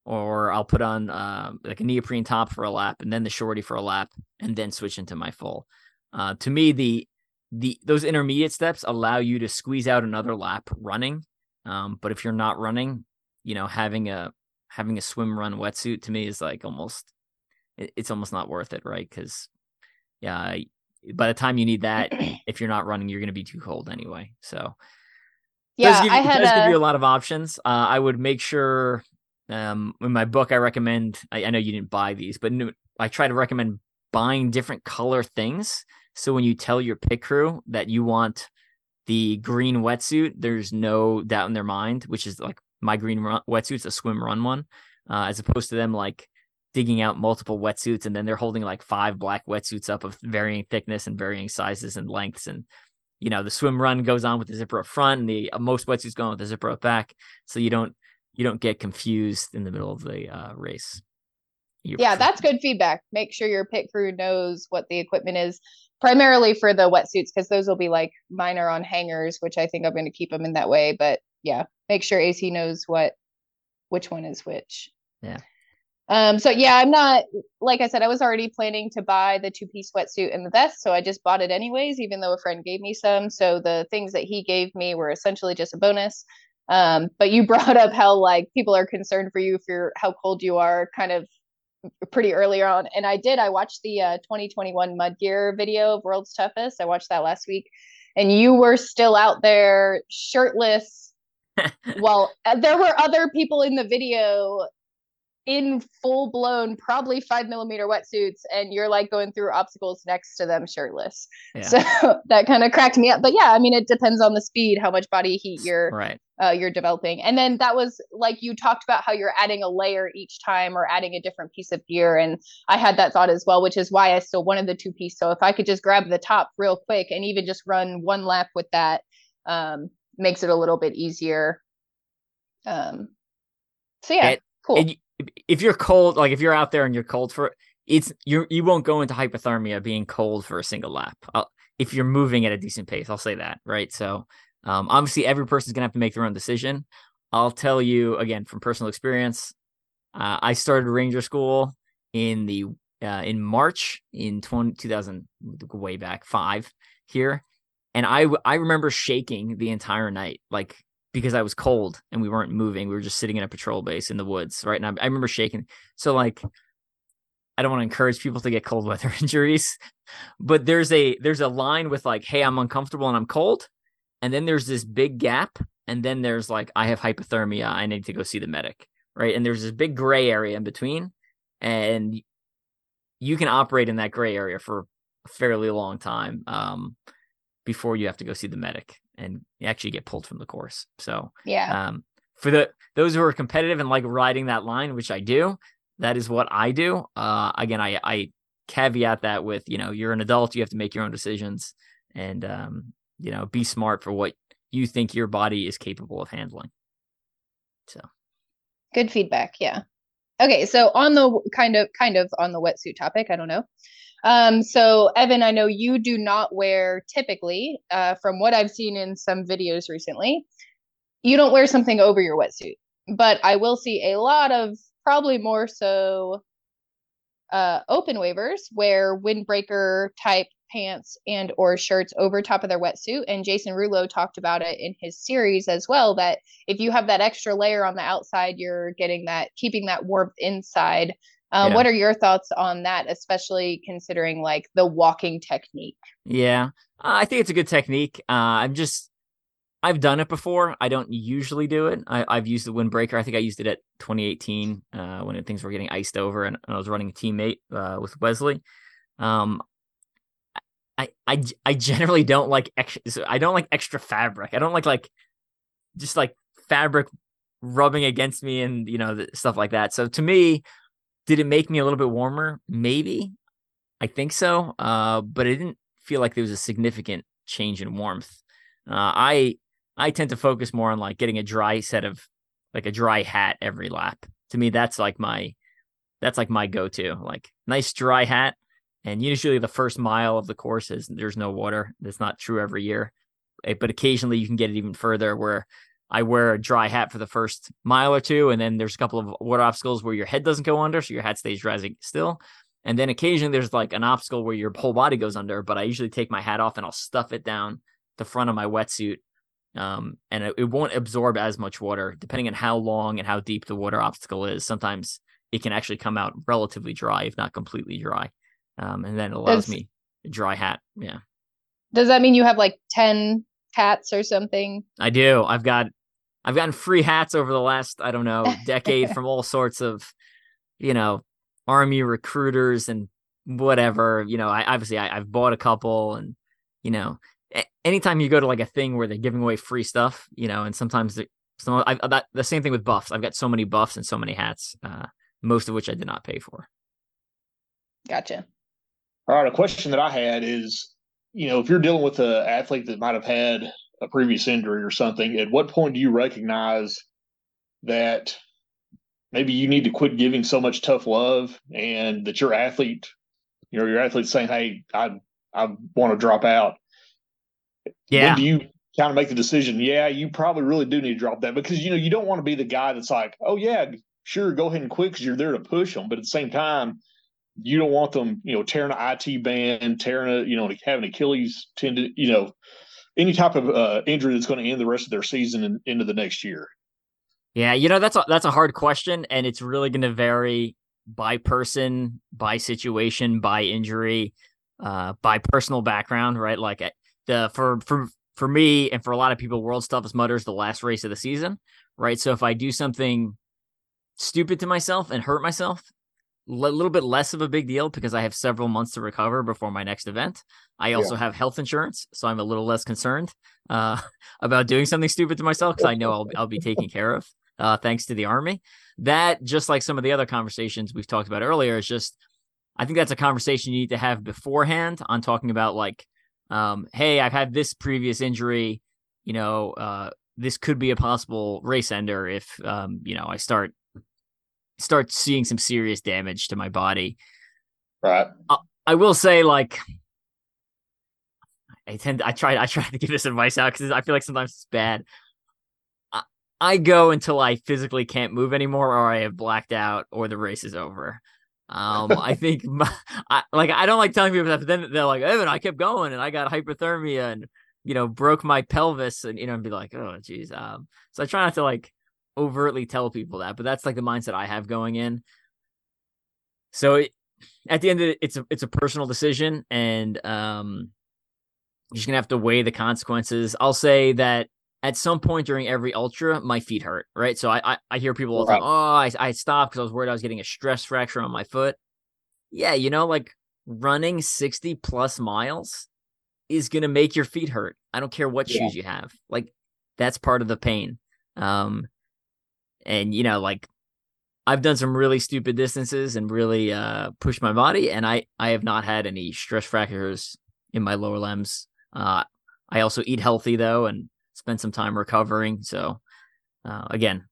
or I'll put on uh, like a neoprene top for a lap, and then the shorty for a lap, and then switch into my full. Uh, to me, the the those intermediate steps allow you to squeeze out another lap running. Um, but if you're not running, you know, having a having a swim run wetsuit to me is like almost, it's almost not worth it, right? Because yeah, by the time you need that, if you're not running, you're going to be too cold anyway. So yeah, does give you, I had does a... give you a lot of options. Uh, I would make sure um, in my book I recommend. I, I know you didn't buy these, but I try to recommend buying different color things. So when you tell your pit crew that you want the green wetsuit, there's no doubt in their mind, which is like my green run- wetsuit's a swim run one, uh, as opposed to them like digging out multiple wetsuits and then they're holding like five black wetsuits up of varying thickness and varying sizes and lengths. And, you know, the swim run goes on with the zipper up front and the uh, most wetsuits go on with the zipper up back. So you don't, you don't get confused in the middle of the uh, race. You're yeah, perfect. That's good feedback. Make sure your pit crew knows what the equipment is. Primarily for the wetsuits, because those will be like mine are on hangers, which I think I'm going to keep them in that way. But yeah, make sure A C knows what which one is which. Yeah. Um. So yeah, I'm not, like I said, I was already planning to buy the two piece wetsuit and the vest. So I just bought it anyways, even though a friend gave me some. So the things that he gave me were essentially just a bonus. Um. But you brought up how like people are concerned for you if you're how cold you are kind of pretty early on. And I did, I watched the uh, twenty twenty-one MudGear video of World's Toughest. I watched that last week and you were still out there shirtless. Well, there were other people in the video in full blown, probably five millimeter wetsuits. And you're like going through obstacles next to them shirtless. Yeah. So that kind of cracked me up, but yeah, I mean, it depends on the speed, how much body heat you're right. Uh, you're developing. And then that was like, you talked about how you're adding a layer each time or adding a different piece of gear. And I had that thought as well, which is why I still wanted the two piece. So if I could just grab the top real quick and even just run one lap with that, um, makes it a little bit easier. Um, so yeah, and, cool. And you, if you're cold, like if you're out there and you're cold for it's you, you won't go into hypothermia being cold for a single lap. I'll, if you're moving at a decent pace, I'll say that. Right. So, Um, obviously, every person's going to have to make their own decision. I'll tell you, again, from personal experience, uh, I started Ranger School in the uh, in March in twenty, two thousand, way back, five here. And I, I remember shaking the entire night, like, because I was cold and we weren't moving. We were just sitting in a patrol base in the woods, right? And I, I remember shaking. So, like, I don't want to encourage people to get cold weather injuries, but there's a there's a line with like, hey, I'm uncomfortable and I'm cold. And then there's this big gap. And then there's like, I have hypothermia. I need to go see the medic. Right. And there's this big gray area in between. And you can operate in that gray area for a fairly long time um, before you have to go see the medic and actually get pulled from the course. So, yeah, um, for the those who are competitive and like riding that line, which I do, that is what I do. Uh, again, I, I caveat that with, you know, you're an adult, you have to make your own decisions and, um, you know, be smart for what you think your body is capable of handling. So good feedback. Yeah. Okay. So on the kind of, kind of on the wetsuit topic, I don't know. Um, so Evan, I know you do not wear typically, uh, from what I've seen in some videos recently, you don't wear something over your wetsuit, but I will see a lot of, probably more so uh, open waivers wear windbreaker type pants and or shirts over top of their wetsuit. And Jason Rullo talked about it in his series as well, that if you have that extra layer on the outside, you're getting that, keeping that warmth inside. Um, yeah. What are your thoughts on that, especially considering like the walking technique? Yeah, I think it's a good technique. Uh, I'm just... I've done it before. I don't usually do it. I, I've used the windbreaker. I think I used it at twenty eighteen uh, when things were getting iced over and, and I was running a teammate uh, with Wesley. Um, I, I, I generally don't like extra, I don't like extra fabric. I don't like, like just like fabric rubbing against me and, you know, the, stuff like that. So to me, did it make me a little bit warmer? Maybe. I think so. Uh, but it didn't feel like there was a significant change in warmth. Uh, I, I tend to focus more on like getting a dry set of like a dry hat every lap. To me, that's like my, that's like my go-to, like nice dry hat. And usually the first mile of the course is there's no water. That's not true every year, but occasionally you can get it even further where I wear a dry hat for the first mile or two. And then there's a couple of water obstacles where your head doesn't go under. So your hat stays dry still. And then occasionally there's like an obstacle where your whole body goes under, but I usually take my hat off and I'll stuff it down the front of my wetsuit. Um, and it, it won't absorb as much water depending on how long and how deep the water obstacle is. Sometimes it can actually come out relatively dry, if not completely dry. Um, and then it allows does, me a dry hat. Yeah. Does that mean you have like ten hats or something? I do. I've got, I've gotten free hats over the last, I don't know, decade from all sorts of, you know, army recruiters and whatever, you know, I obviously I, I've bought a couple and, you know, anytime you go to like a thing where they're giving away free stuff, you know, and sometimes some, I've got the same thing with buffs. I've got so many buffs and so many hats, uh, most of which I did not pay for. Gotcha. All right. A question that I had is, you know, if you're dealing with an athlete that might have had a previous injury or something, at what point do you recognize that maybe you need to quit giving so much tough love and that your athlete, you know, your athlete's saying, hey, I, I want to drop out? Yeah. When do you kind of make the decision? Yeah, you probably really do need to drop that because, you know, you don't want to be the guy that's like, oh, yeah, sure, go ahead and quit because you're there to push them. But at the same time, you don't want them, you know, tearing an I T band, tearing a, you know, having Achilles tendon, you know, any type of uh, injury that's going to end the rest of their season and into the next year. Yeah, you know, that's a, that's a hard question, and it's really going to vary by person, by situation, by injury, uh, by personal background, right? Like at, The, for, for, for me and for a lot of people, World's Toughest Mudder is the last race of the season, right? So if I do something stupid to myself and hurt myself, a l- little bit less of a big deal because I have several months to recover before my next event. I also yeah. have health insurance, so I'm a little less concerned uh, about doing something stupid to myself because I know I'll, I'll be taken care of uh, thanks to the Army. That, just like some of the other conversations we've talked about earlier, is just, I think that's a conversation you need to have beforehand on talking about like, Um, hey, I've had this previous injury, you know, uh, this could be a possible race ender if, um, you know, I start, start seeing some serious damage to my body. Right. I, I will say like, I tend to, I try, I try to give this advice out because I feel like sometimes it's bad. I, I go until I physically can't move anymore or I have blacked out or the race is over. um, I think my, I, like, I don't like telling people that, but then they're like, Evan, I kept going and I got hypothermia and, you know, broke my pelvis and, you know, and be like, oh geez. Um, so I try not to like overtly tell people that, but that's like the mindset I have going in. So it, at the end of it, it's a, it's a personal decision, and um, you're just going to have to weigh the consequences. I'll say that at some point during every ultra, my feet hurt, right? So I I, I hear people all the time, oh, I, I stopped because I was worried I was getting a stress fracture on my foot. Yeah, you know, like running sixty plus miles is going to make your feet hurt. I don't care what yeah. shoes you have. Like, that's part of the pain. Um, and, you know, like, I've done some really stupid distances and really uh, pushed my body, and I, I have not had any stress fractures in my lower limbs. Uh, I also eat healthy, though, and spend some time recovering. So, uh, again,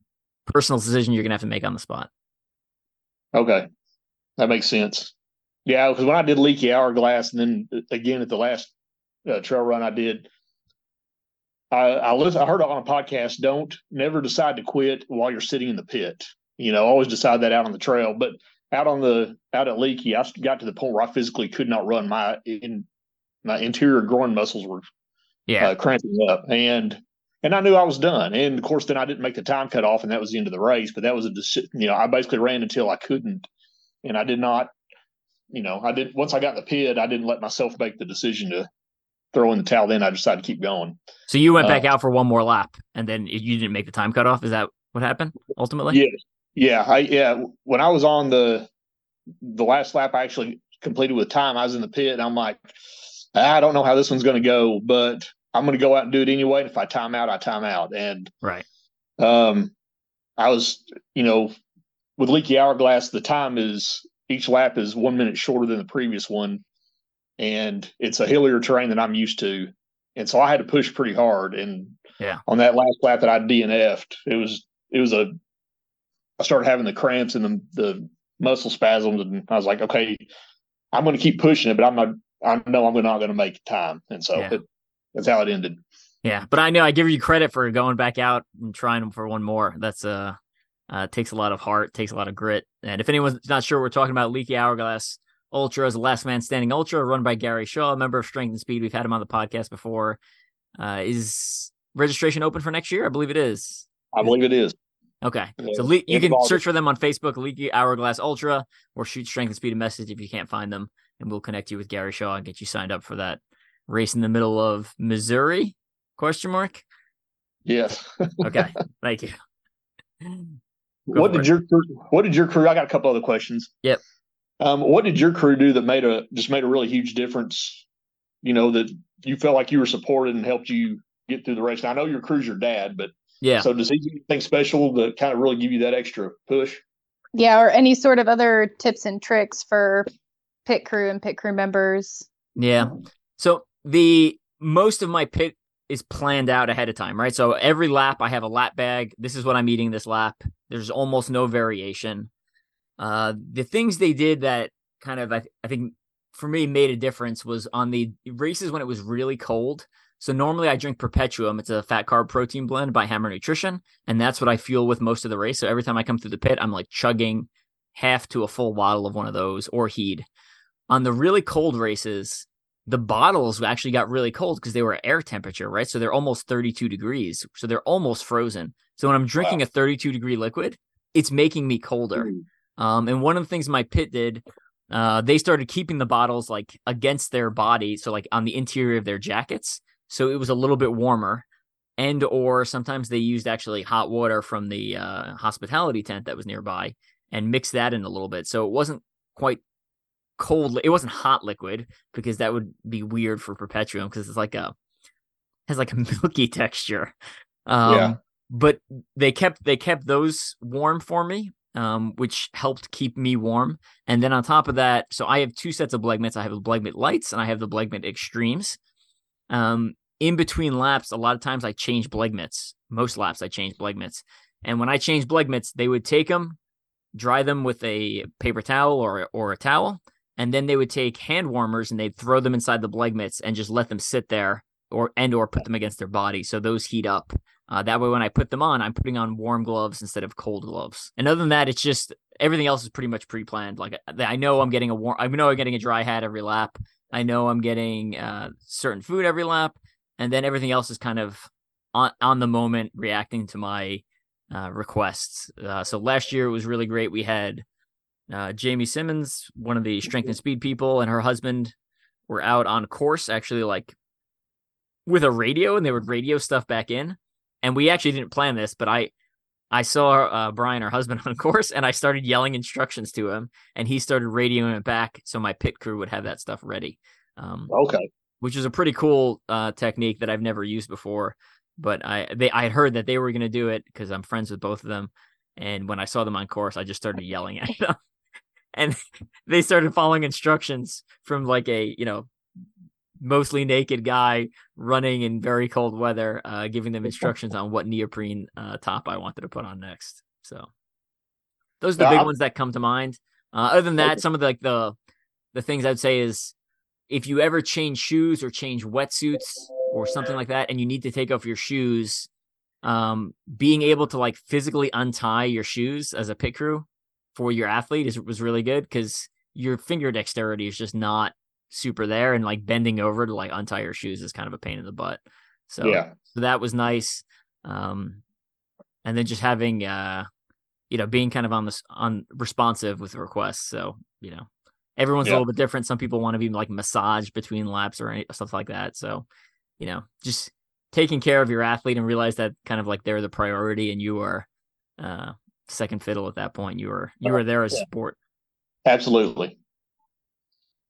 personal decision you're going to have to make on the spot. Okay. That makes sense. Yeah, because when I did Leakey Hourglass, and then again at the last uh, trail run I did, I I, listened, I heard it on a podcast, don't never decide to quit while you're sitting in the pit. You know, always decide that out on the trail. But out on the out at Leakey, I got to the point where I physically could not run. My in, my interior groin muscles were yeah uh, cramping up, and and I knew I was done. And of course, then I didn't make the time cut off, and that was the end of the race. But that was a you know I basically ran until I couldn't, and I did not. You know, I did once I got in the pit, I didn't let myself make the decision to throw in the towel. Then I decided to keep going. So you went back uh, out for one more lap, and then you didn't make the time cutoff. Is that what happened ultimately? Yeah, yeah, I, yeah. When I was on the the last lap, I actually completed with time. I was in the pit, and I'm like, I don't know how this one's going to go, but I'm going to go out and do it anyway. And if I time out, I time out. And right, um, I was, you know, with Leakey Hourglass, the time is. Each lap is one minute shorter than the previous one, and it's a hillier terrain than I'm used to. And so I had to push pretty hard. And yeah. on that last lap that I D N F'd, it was, it was a, I started having the cramps and the, the muscle spasms. And I was like, okay, I'm going to keep pushing it, but I'm not, I know I'm not going to make time. And so yeah. it, that's how it ended. Yeah. But I know I give you credit for going back out and trying for one more. That's a, uh... Uh, takes a lot of heart, takes a lot of grit. And if anyone's not sure, we're talking about Leakey Hourglass Ultra is a Last Man Standing Ultra run by Gary Shaw, a member of Strength and Speed. We've had him on the podcast before. Uh, is registration open for next year? I believe it is. I believe it is. Okay. Yeah. So Le- you can search for them on Facebook, Leakey Hourglass Ultra, or shoot Strength and Speed a message if you can't find them, and we'll connect you with Gary Shaw and get you signed up for that race in the middle of Missouri? Question mark? Yes. Okay. Thank you. Go what did your what did your crew? I got a couple other questions. Yep. Um, what did your crew do that made a just made a really huge difference? You know, that you felt like you were supported and helped you get through the race. Now, I know your crew's your dad, but yeah. So does he do anything special to kind of really give you that extra push? Yeah, or any sort of other tips and tricks for pit crew and pit crew members. Yeah. So the most of my pit is planned out ahead of time, right? So every lap I have a lap bag. This is what I'm eating this lap. There's almost no variation. Uh, the things they did that kind of, I, th- I think for me made a difference was on the races when it was really cold. So normally I drink Perpetuum. It's a fat carb protein blend by Hammer Nutrition. And that's what I fuel with most of the race. So every time I come through the pit, I'm like chugging half to a full bottle of one of those or Heed. On the really cold races, the bottles actually got really cold because they were air temperature, right? So they're almost thirty-two degrees. So they're almost frozen. So when I'm drinking wow. a thirty-two degree liquid, it's making me colder. Mm. Um, and one of the things my pit did, uh, they started keeping the bottles like against their body. So like on the interior of their jackets. So it was a little bit warmer, and, or sometimes they used actually hot water from the uh, hospitality tent that was nearby and mixed that in a little bit. So it wasn't quite cold. It wasn't hot liquid, because that would be weird for Perpetuum, because it's like a has like a milky texture. Um, yeah. But they kept they kept those warm for me, um, which helped keep me warm. And then on top of that, so I have two sets of BleggMits. I have the BleggMit Lights and I have the BleggMit Extremes. Um, in between laps, a lot of times I change BleggMits. Most laps I change BleggMits. And when I change BleggMits, they would take them, dry them with a paper towel or or a towel, and then they would take hand warmers and they'd throw them inside the BleggMits and just let them sit there, or and or put them against their body. So those heat up. Uh, that way, when I put them on, I'm putting on warm gloves instead of cold gloves. And other than that, it's just everything else is pretty much pre-planned. Like I know I'm getting a warm, I know I'm getting a dry hat every lap. I know I'm getting uh, certain food every lap, and then everything else is kind of on on the moment, reacting to my uh, requests. Uh, so last year it was really great. We had Uh, Jamie Simmons, one of the Strength and Speed people, and her husband were out on course, actually, like with a radio, and they would radio stuff back in. And we actually didn't plan this, but I, I saw uh, Brian, her husband, on course, and I started yelling instructions to him, and he started radioing it back, so my pit crew would have that stuff ready. Um, okay, which is a pretty cool uh, technique that I've never used before, but I they I heard that they were going to do it because I'm friends with both of them, and when I saw them on course, I just started yelling at them. And they started following instructions from like a, you know, mostly naked guy running in very cold weather, uh, giving them instructions on what neoprene uh, top I wanted to put on next. So those are the yeah. big ones that come to mind. Uh, other than that, some of the, like the, the things I'd say is if you ever change shoes or change wetsuits or something like that, and you need to take off your shoes, um, being able to like physically untie your shoes as a pit crew for your athlete is was really good, because your finger dexterity is just not super there, and like bending over to like untie your shoes is kind of a pain in the butt. So, yeah. so that was nice. Um, and then just having, uh, you know, being kind of on this on responsive with requests. So, you know, everyone's yeah. a little bit different. Some people want to be like massaged between laps or any, stuff like that. So, you know, just taking care of your athlete and realize that kind of like they're the priority and you are, uh, second fiddle at that point. You were you were there as yeah. support. Absolutely.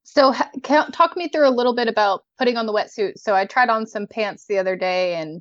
So can, talk me through a little bit about putting on the wetsuit. So I tried on some pants the other day and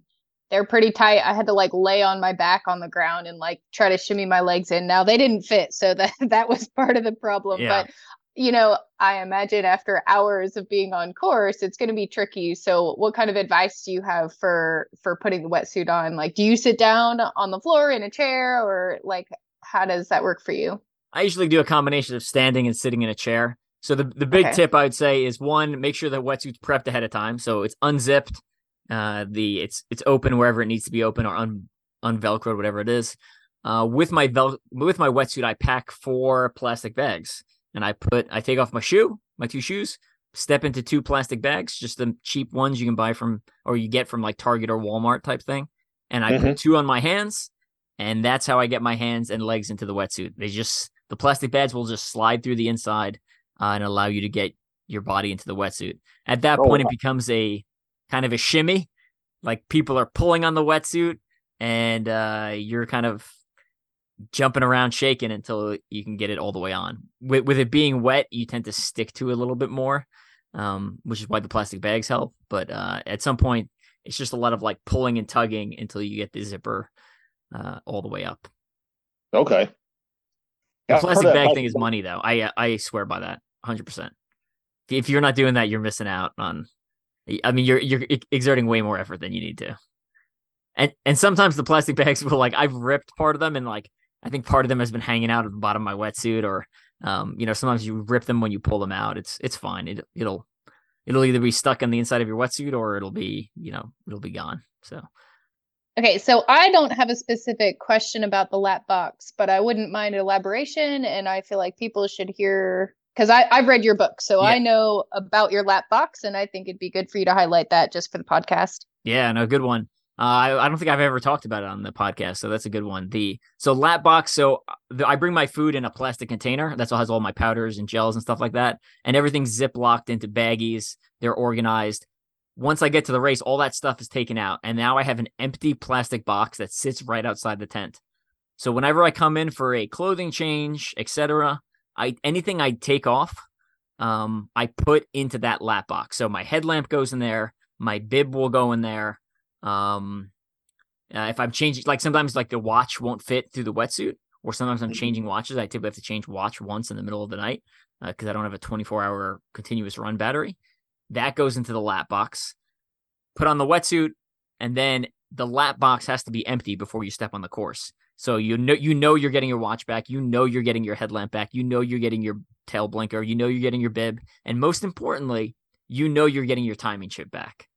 they're pretty tight. I had to like lay on my back on the ground and like try to shimmy my legs in. Now they didn't fit, so that that was part of the problem. Yeah. But you know, I imagine after hours of being on course, it's going to be tricky. So what kind of advice do you have for, for putting the wetsuit on? Like, do you sit down on the floor in a chair, or like, how does that work for you? I usually do a combination of standing and sitting in a chair. So the, the big okay. tip I would say is, one, make sure that wetsuit's prepped ahead of time. So it's unzipped. Uh, the it's, it's open wherever it needs to be open, or un, unvelcroed, whatever it is. Uh, with my vel- with my wetsuit, I pack four plastic bags. And I put, I take off my shoe, my two shoes, step into two plastic bags, just the cheap ones you can buy from, or you get from like Target or Walmart type thing. And I mm-hmm. put two on my hands, and that's how I get my hands and legs into the wetsuit. They just, the plastic bags will just slide through the inside uh, and allow you to get your body into the wetsuit. At that oh, point, wow. it becomes a kind of a shimmy, like people are pulling on the wetsuit, and uh, you're kind of jumping around shaking until you can get it all the way on. With, with it being wet, you tend to stick to it a little bit more, um, which is why the plastic bags help. But uh, at some point, it's just a lot of like pulling and tugging until you get the zipper uh, all the way up. Okay. The plastic bag that. thing is money, though. I I swear by that one hundred percent. If you're not doing that, you're missing out on, I mean, you're you're exerting way more effort than you need to. And and sometimes the plastic bags will, like, I've ripped part of them, and like I think part of them has been hanging out at the bottom of my wetsuit, or, um, you know, sometimes you rip them when you pull them out. It's, it's fine. It, it'll, it'll either be stuck on the inside of your wetsuit, or it'll be, you know, it'll be gone. So. Okay. So I don't have a specific question about the lap box, but I wouldn't mind elaboration. And I feel like people should hear, cause I I've read your book, so yeah. I know about your lap box, and I think it'd be good for you to highlight that just for the podcast. Yeah, no, good one. Uh, I, I don't think I've ever talked about it on the podcast, so that's a good one. The so lap box. So the, I bring my food in a plastic container. That's all has all my powders and gels and stuff like that, and everything's zip locked into baggies. They're organized. Once I get to the race, all that stuff is taken out, and now I have an empty plastic box that sits right outside the tent. So whenever I come in for a clothing change, et cetera, I anything I take off, um, I put into that lap box. So my headlamp goes in there. My bib will go in there. Um, uh, if I'm changing, like sometimes like the watch won't fit through the wetsuit, or sometimes I'm changing watches. I typically have to change watch once in the middle of the night uh, cause I don't have a twenty-four hour continuous run battery. That goes into the lap box, put on the wetsuit, and then the lap box has to be empty before you step on the course. So, you know, you know, you're getting your watch back, you know, you're getting your headlamp back, you know, you're getting your tail blinker, you know, you're getting your bib. And most importantly, you know, you're getting your timing chip back.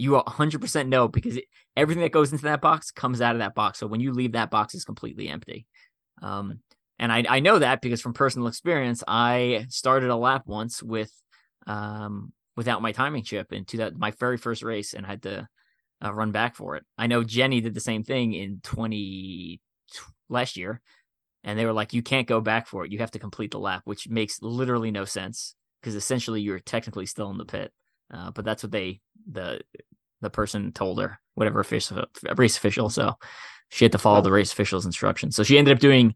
You one hundred percent know, because it, everything that goes into that box comes out of that box. So when you leave that box, it's completely empty. Um, and I, I know that because from personal experience, I started a lap once with um, without my timing chip into that, my very first race, and had to uh, run back for it. I know Jenny did the same thing in twenty last year, And they were like, you can't go back for it. You have to complete the lap, which makes literally no sense because essentially you're technically still in the pit. Uh, but that's what they, the the person told her, whatever official, race official. So she had to follow the race official's instructions. So she ended up doing,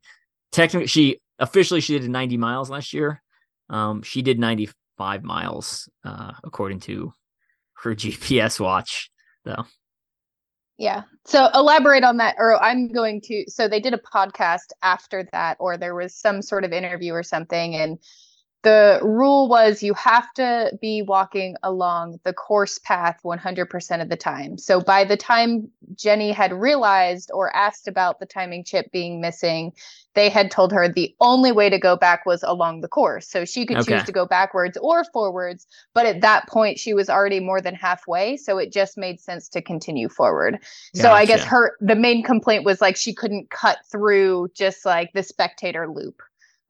technically, she officially, she did ninety miles last year. Um, she did ninety-five miles, uh, according to her G P S watch, though. Yeah. So elaborate on that, or I'm going to, so they did a podcast after that, or there was some sort of interview or something. And the rule was you have to be walking along the course path one hundred percent of the time. So by the time Jenny had realized or asked about the timing chip being missing, they had told her the only way to go back was along the course. So she could okay. choose to go backwards or forwards. But at that point, she was already more than halfway. So it just made sense to continue forward. Gotcha. So I guess her the main complaint was like she couldn't cut through just like the spectator loop.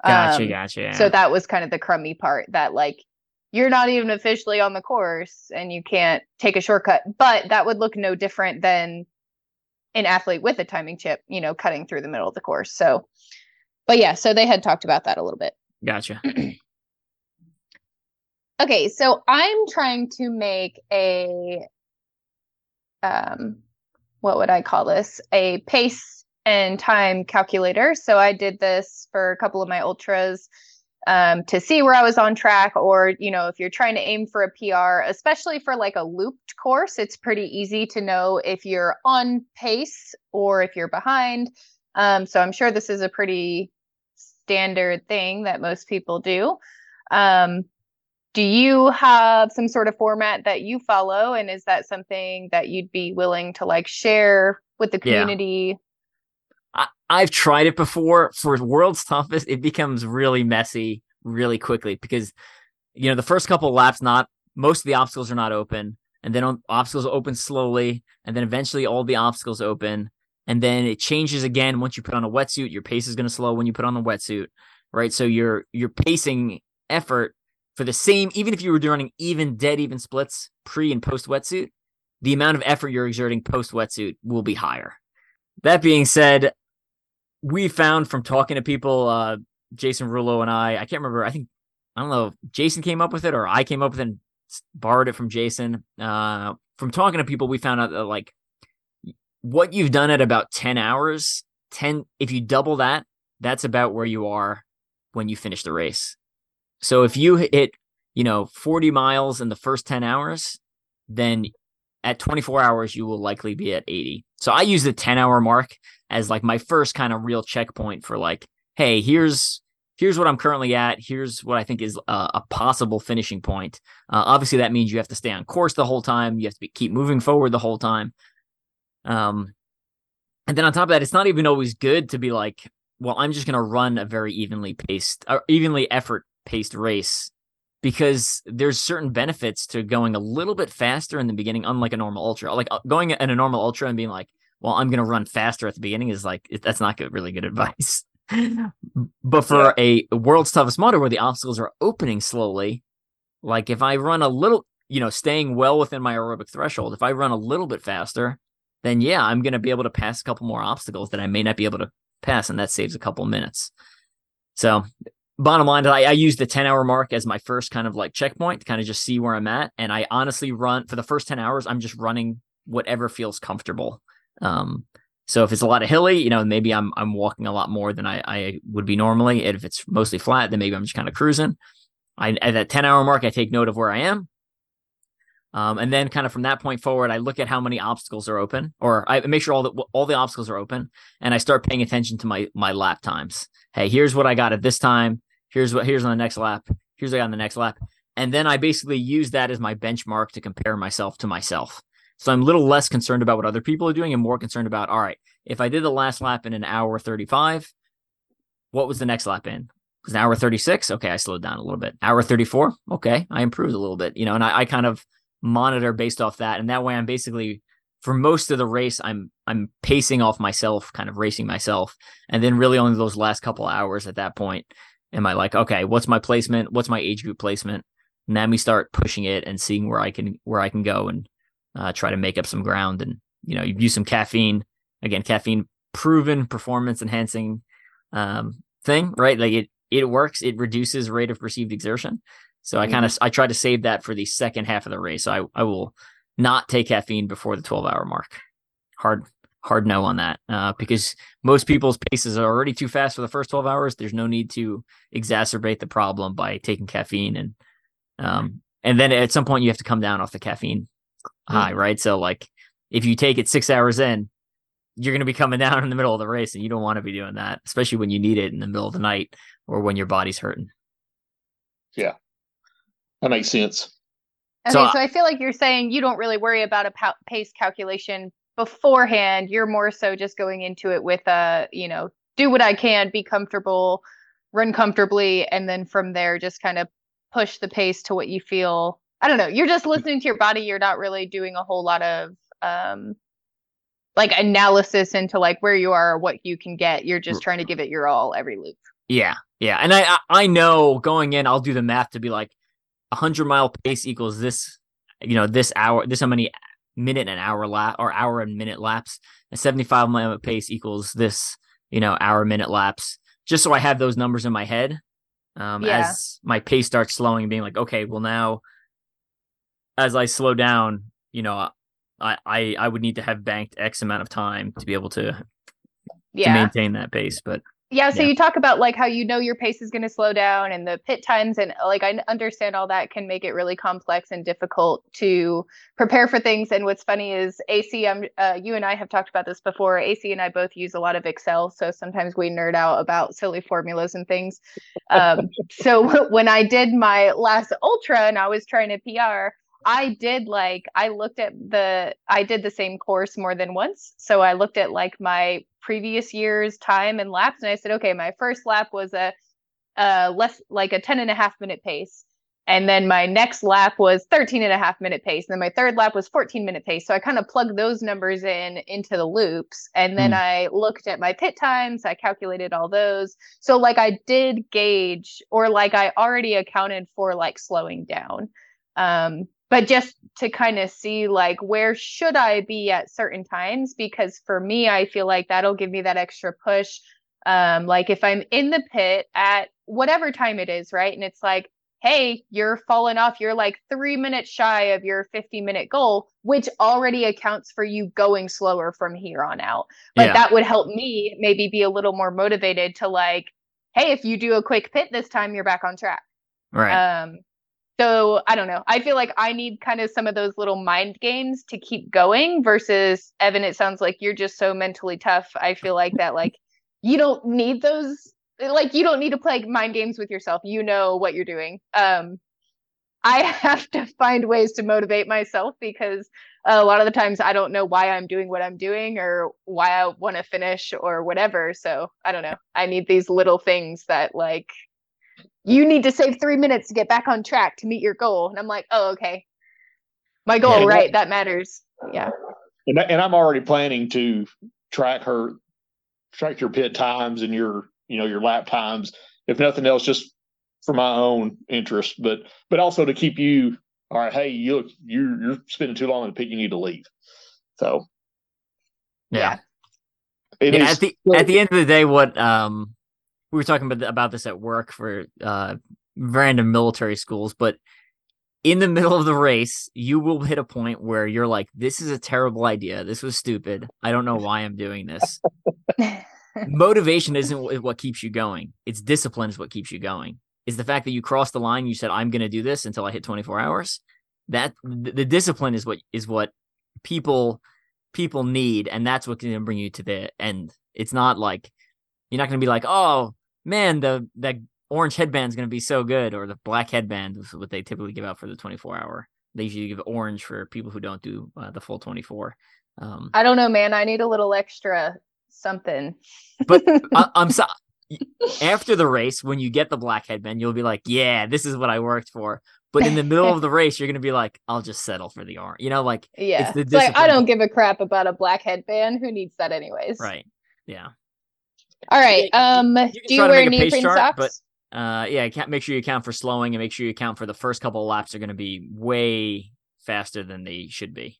Gotcha, um, gotcha. Yeah. So that was kind of the crummy part that like you're not even officially on the course and you can't take a shortcut. But that would look no different than an athlete with a timing chip, you know, cutting through the middle of the course. So, but yeah, so they had talked about that a little bit. Gotcha. Okay. So I'm trying to make a, um, what would I call this? A pace and time calculator. So I did this for a couple of my ultras, um, to see where I was on track, or, you know, if you're trying to aim for a P R, especially for like a looped course, it's pretty easy to know if you're on pace or if you're behind. Um, so I'm sure this is a pretty standard thing that most people do. Um, do you have some sort of format that you follow? And is that something that you'd be willing to like share with the community? Yeah. I, I've tried it before for World's Toughest. It becomes really messy really quickly because, you know, the first couple of laps, not most of the obstacles are not open, and then on, obstacles open slowly. And then eventually all the obstacles open. And then it changes again. Once you put on a wetsuit, your pace is going to slow when you put on the wetsuit, right? So your your pacing effort for the same, even if you were doing even dead even splits pre and post wetsuit, the amount of effort you're exerting post wetsuit will be higher. That being said, we found from talking to people, uh, Jason Rullo and I, I can't remember. I think I don't know if Jason came up with it or I came up with it and borrowed it from Jason. Uh, from talking to people, we found out that like. What you've done at about ten hours, ten, if you double that, that's about where you are when you finish the race. So if you hit, you know, forty miles in the first ten hours, then at twenty-four hours, you will likely be at eighty. So I use the ten hour mark as like my first kind of real checkpoint for like, hey, here's, here's what I'm currently at. Here's what I think is a, a possible finishing point. Uh, obviously that means you have to stay on course the whole time. You have to be, keep moving forward the whole time. Um, and then on top of that, it's not even always good to be like, well, I'm just going to run a very evenly paced or evenly effort paced race, because there's certain benefits to going a little bit faster in the beginning, unlike a normal ultra, like going in a normal ultra and being like, well, I'm going to run faster at the beginning is like, that's not good, really good advice. But for a World's Toughest Mudder where the obstacles are opening slowly, like if I run a little, you know, staying well within my aerobic threshold, if I run a little bit faster, then yeah, I'm going to be able to pass a couple more obstacles that I may not be able to pass, and that saves a couple minutes. So bottom line, I, I use the ten-hour mark as my first kind of like checkpoint to kind of just see where I'm at, and I honestly run, for the first ten hours, I'm just running whatever feels comfortable. Um, so if it's a lot of hilly, you know, maybe I'm I'm walking a lot more than I, I would be normally, and if it's mostly flat, then maybe I'm just kind of cruising. I, at that ten-hour mark, I take note of where I am. Um, and then kind of from that point forward, I look at how many obstacles are open, or I make sure all the, all the obstacles are open, and I start paying attention to my, my lap times. Hey, here's what I got at this time. Here's what, here's on the next lap. Here's what I got on the next lap. And then I basically use that as my benchmark to compare myself to myself. So I'm a little less concerned about what other people are doing and more concerned about, all right, if I did the last lap in an hour thirty-five, what was the next lap in? It was an hour thirty-six. Okay. I slowed down a little bit. hour thirty-four. Okay. I improved a little bit, you know, and I, I kind of monitor based off that, and that way I'm basically for most of the race I'm I'm pacing off myself, kind of racing myself, and then really only those last couple hours at that point am I like, okay, what's my placement, what's my age group placement, and then we start pushing it and seeing where I can where I can go and uh, try to make up some ground. And you know, you use some caffeine, again, caffeine proven performance enhancing um, thing, right? Like it, it works. It reduces rate of perceived exertion. So mm-hmm. I kind of, I try to save that for the second half of the race. So I, I will not take caffeine before the twelve hour mark. Hard, hard no on that. Uh, because most people's paces are already too fast for the first twelve hours. There's no need to exacerbate the problem by taking caffeine. And, um, and then at some point you have to come down off the caffeine high, mm-hmm. right? So like if you take it six hours in, you're going to be coming down in the middle of the race, and you don't want to be doing that, especially when you need it in the middle of the night or when your body's hurting. Yeah. That makes sense. Okay, so, so I feel like you're saying you don't really worry about a pace calculation beforehand. You're more so just going into it with a, you know, do what I can, be comfortable, run comfortably. And then from there, just kind of push the pace to what you feel. I don't know. You're just listening to your body. You're not really doing a whole lot of, um, like analysis into like where you are or what you can get. You're just trying to give it your all every loop. Yeah. Yeah. And I, I know going in, I'll do the math to be like a hundred mile pace equals this, you know, this hour, this how many minute and hour lap or hour and minute laps, and seventy-five mile pace equals this, you know, hour minute laps, just so I have those numbers in my head. Um, yeah. As my pace starts slowing and being like, okay, well now as I slow down, you know, I, I would need to have banked X amount of time to be able to, yeah. to maintain that pace. But yeah, so yeah. you talk about like how you know your pace is going to slow down and the pit times, and like I understand all that can make it really complex and difficult to prepare for things. And what's funny is A C, um, uh, you and I have talked about this before. A C and I both use a lot of Excel, so sometimes we nerd out about silly formulas and things. Um, so when I did my last ultra and I was trying to P R, I did like, I looked at the, I did the same course more than once. So I looked at like my previous year's time and laps, and I said, okay, my first lap was a, uh, less like a ten and a half minute pace. And then my next lap was thirteen and a half minute pace. And then my third lap was fourteen minute pace. So I kind of plugged those numbers in into the loops. And then mm. I looked at my pit times. I calculated all those. So like I did gauge, or like I already accounted for like slowing down. Um, But just to kind of see like, where should I be at certain times? Because for me, I feel like that'll give me that extra push. Um, like if I'm in the pit at whatever time it is, right? And it's like, hey, you're falling off. You're like three minutes shy of your fifty minute goal, which already accounts for you going slower from here on out. Like yeah. that would help me maybe be a little more motivated to like, hey, if you do a quick pit this time, you're back on track. Right. Um, So I don't know. I feel like I need kind of some of those little mind games to keep going versus Evan. It sounds like you're just so mentally tough. I feel like that, like you don't need those, like you don't need to play mind games with yourself. You know what you're doing. Um, I have to find ways to motivate myself because a lot of the times I don't know why I'm doing what I'm doing or why I want to finish or whatever. So I don't know. I need these little things that like, you need to save three minutes to get back on track to meet your goal. And I'm like, oh, okay. My goal, yeah, right. That matters. Yeah. And, and I'm already planning to track her, track your pit times and your, you know, your lap times, if nothing else, just for my own interest, but, but also to keep you, all right, hey, you look, you're, you're spending too long in the pit. You need to leave. So. Yeah. yeah. It yeah is, at the, so, at the end of the day, what, um, we were talking about about this at work for uh, random military schools, but in the middle of the race, you will hit a point where you're like, this is a terrible idea. This was stupid. I don't know why I'm doing this. Motivation isn't what keeps you going. It's discipline is what keeps you going. It's the fact that you crossed the line. You said, I'm going to do this until I hit twenty-four hours. That th- the discipline is what is what people people need. And that's what can bring you to the end. It's not like, you're not going to be like, oh, man, the that orange headband's going to be so good, or the black headband is what they typically give out for the twenty-four hour. They usually give orange for people who don't do uh, the full twenty-four. Um, I don't know, man. I need a little extra something. But I, I'm sorry. After the race, when you get the black headband, you'll be like, yeah, this is what I worked for. But in the middle of the race, you're going to be like, I'll just settle for the orange. You know, like, yeah, it's the discipline. Like, I don't give a crap about a black headband. Who needs that anyways? Right. Yeah. All right. Um, you do you wear neoprene socks? But, uh, yeah, make sure you account for slowing, and make sure you account for the first couple of laps are going to be way faster than they should be.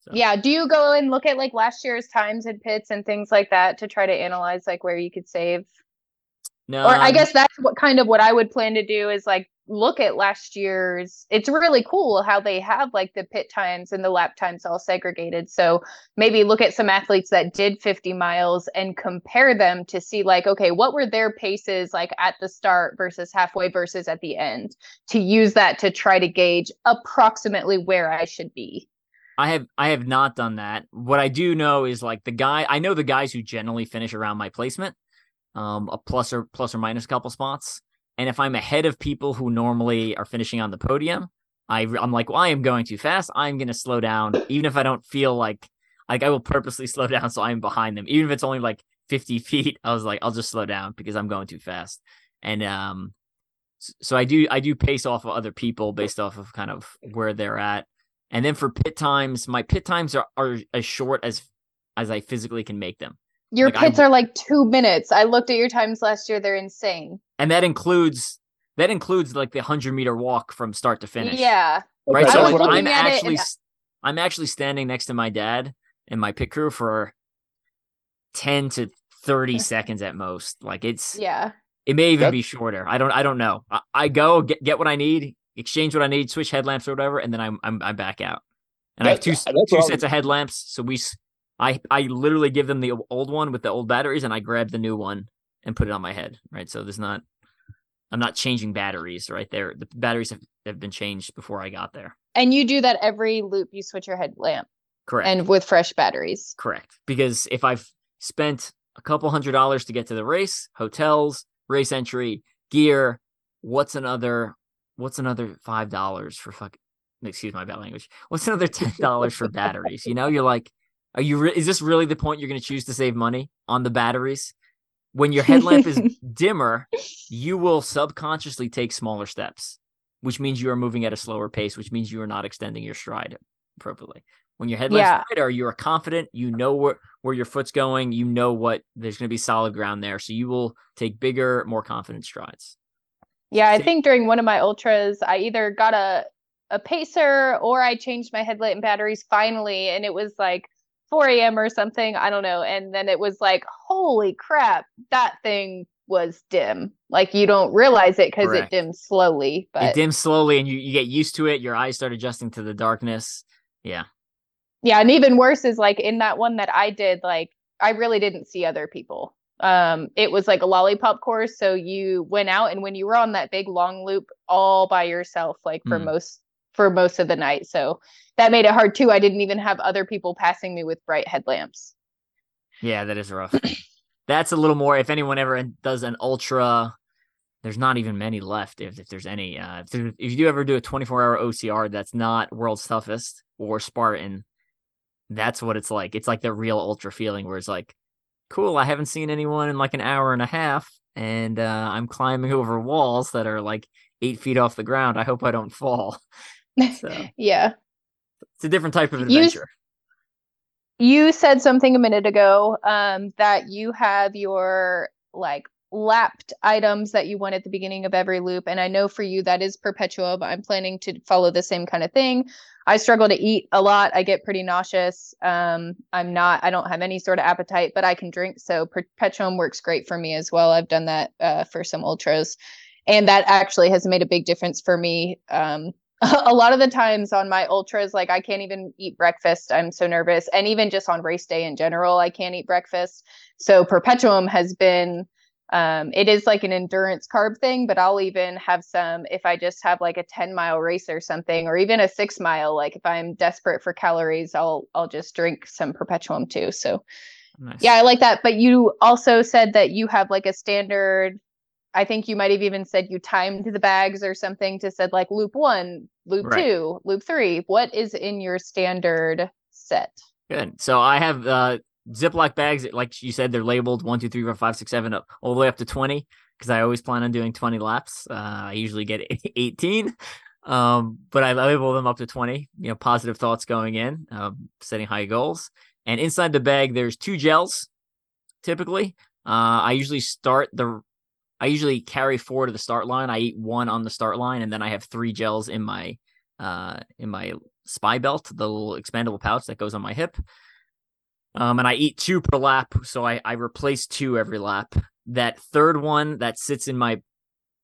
So. Yeah. Do you go and look at like last year's times and pits and things like that to try to analyze like where you could save? No, or I guess that's what kind of what I would plan to do is like look at last year's. It's really cool how they have like the pit times and the lap times all segregated. So maybe look at some athletes that did fifty miles and compare them to see like, okay, what were their paces like at the start versus halfway versus at the end, to use that to try to gauge approximately where I should be. I have I have not done that. What I do know is like the guy, I know the guys who generally finish around my placement, um, a plus or plus or minus couple spots. And if I'm ahead of people who normally are finishing on the podium, I, I'm like, well, I am going too fast. I'm going to slow down, even if I don't feel like, like I will purposely slow down so I'm behind them. Even if it's only like fifty feet, I was like, I'll just slow down because I'm going too fast. And um, so I do I do pace off of other people based off of kind of where they're at. And then for pit times, my pit times are, are as short as as I physically can make them. Your like pits I, are like two minutes. I looked at your times last year. They're insane. And that includes that includes like the one hundred meter walk from start to finish. Yeah. Right. Okay. So I was I'm actually and... I'm actually standing next to my dad and my pit crew for ten to thirty seconds at most. Like it's yeah. It may even That's... be shorter. I don't I don't know. I, I go get, get what I need. Exchange what I need, switch headlamps or whatever, and then I'm I'm, I'm back out. And that, I have two two wrong. sets of headlamps, so we I I literally give them the old one with the old batteries, and I grab the new one and put it on my head. Right, so there's not I'm not changing batteries. Right there, the batteries have, have been changed before I got there. And you do that every loop. You switch your headlamp, correct? And with fresh batteries, correct? Because if I've spent a couple hundred dollars to get to the race, hotels, race entry, gear, what's another? What's another five dollars for fuck? Excuse my bad language. What's another ten dollars for batteries? You know, you're like, are you, re- is this really the point you're going to choose to save money on the batteries? When your headlamp is dimmer, you will subconsciously take smaller steps, which means you are moving at a slower pace, which means you are not extending your stride appropriately. When your headlamp's yeah. wider, you are confident, you know where, where your foot's going, you know what, there's going to be solid ground there. So you will take bigger, more confident strides. Yeah, I think during one of my ultras, I either got a, a pacer or I changed my headlamp batteries finally. And it was like four a.m. or something. I don't know. And then it was like, holy crap, that thing was dim. Like you don't realize it because it dims slowly. But it dims slowly and you, you get used to it. Your eyes start adjusting to the darkness. Yeah. Yeah. And even worse is like in that one that I did, like I really didn't see other people. Um, it was like a lollipop course. So you went out and when you were on that big long loop all by yourself, like for mm. most, for most of the night. So that made it hard too. I didn't even have other people passing me with bright headlamps. Yeah, that is rough. That's a little more, if anyone ever does an ultra, there's not even many left. If, if there's any, uh, if, there, if you do ever do a twenty-four hour O C R, that's not World's Toughest or Spartan. That's what it's like. It's like the real ultra feeling where it's like, cool, I haven't seen anyone in like an hour and a half, and uh, I'm climbing over walls that are like eight feet off the ground. I hope I don't fall. So, yeah. It's a different type of adventure. You, you said something a minute ago um, that you have your like lapped items that you want at the beginning of every loop. And I know for you that is Perpetuum. I'm planning to follow the same kind of thing. I struggle to eat a lot. I get pretty nauseous. Um, I'm not, I don't have any sort of appetite, but I can drink. So Perpetuum works great for me as well. I've done that uh, for some ultras. And that actually has made a big difference for me. Um, a lot of the times on my ultras, like I can't even eat breakfast. I'm so nervous. And even just on race day in general, I can't eat breakfast. So Perpetuum has been Um, it is like an endurance carb thing, but I'll even have some if I just have like a ten mile race or something, or even a six mile, like if I'm desperate for calories, I'll, I'll just drink some Perpetuum too. So nice. Yeah, I like that. But you also said that you have like a standard, I think you might've even said you timed the bags or something to said like loop one, loop right. two, loop three. What is in your standard set? Good. So I have, uh, Ziploc bags, like you said, they're labeled one, two, three, four, five, six, seven, up all the way up to twenty. Because I always plan on doing twenty laps. Uh, I usually get eighteen, um, but I label them up to twenty. You know, positive thoughts going in, uh, setting high goals. And inside the bag, there's two gels. Typically, uh, I usually start the, I usually carry four to the start line. I eat one on the start line, and then I have three gels in my, uh, in my spy belt, the little expandable pouch that goes on my hip. Um, and I eat two per lap, so I, I replace two every lap. that third one that sits in my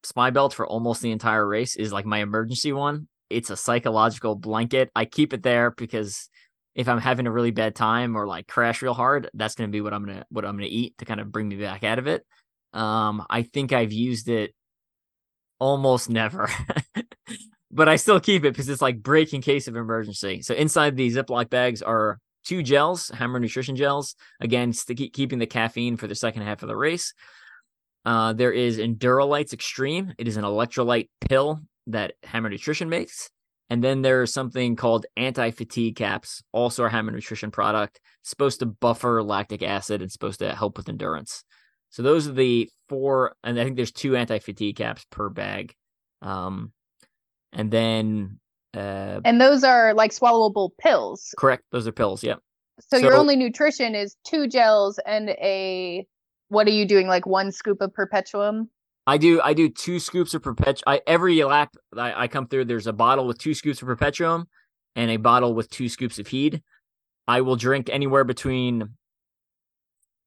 spy belt for almost the entire race is like my emergency one. It's a psychological blanket. I keep it there because if I'm having a really bad time or like crash real hard, that's going to be what I'm going to, what I'm going to eat to kind of bring me back out of it. Um, I think I've used it almost never, but I still keep it because it's like break in case of emergency. So inside the Ziploc bags are two gels, Hammer Nutrition gels, again, sticky, keeping the caffeine for the second half of the race. Uh, there is EnduroLite's Extreme. It is an electrolyte pill that Hammer Nutrition makes. And then there is something called Anti-Fatigue Caps, also a Hammer Nutrition product, supposed to buffer lactic acid and supposed to help with endurance. So those are the four, and I think there's two Anti-Fatigue Caps per bag. Um, and then... Uh, and those are like swallowable pills. Correct. Those are pills, yeah. So, so your only nutrition is two gels and a... What are you doing? Like one scoop of Perpetuum? I do. I do two scoops of Perpetuum. Every lap I, I come through, there's a bottle with two scoops of Perpetuum and a bottle with two scoops of Heed. I will drink anywhere between,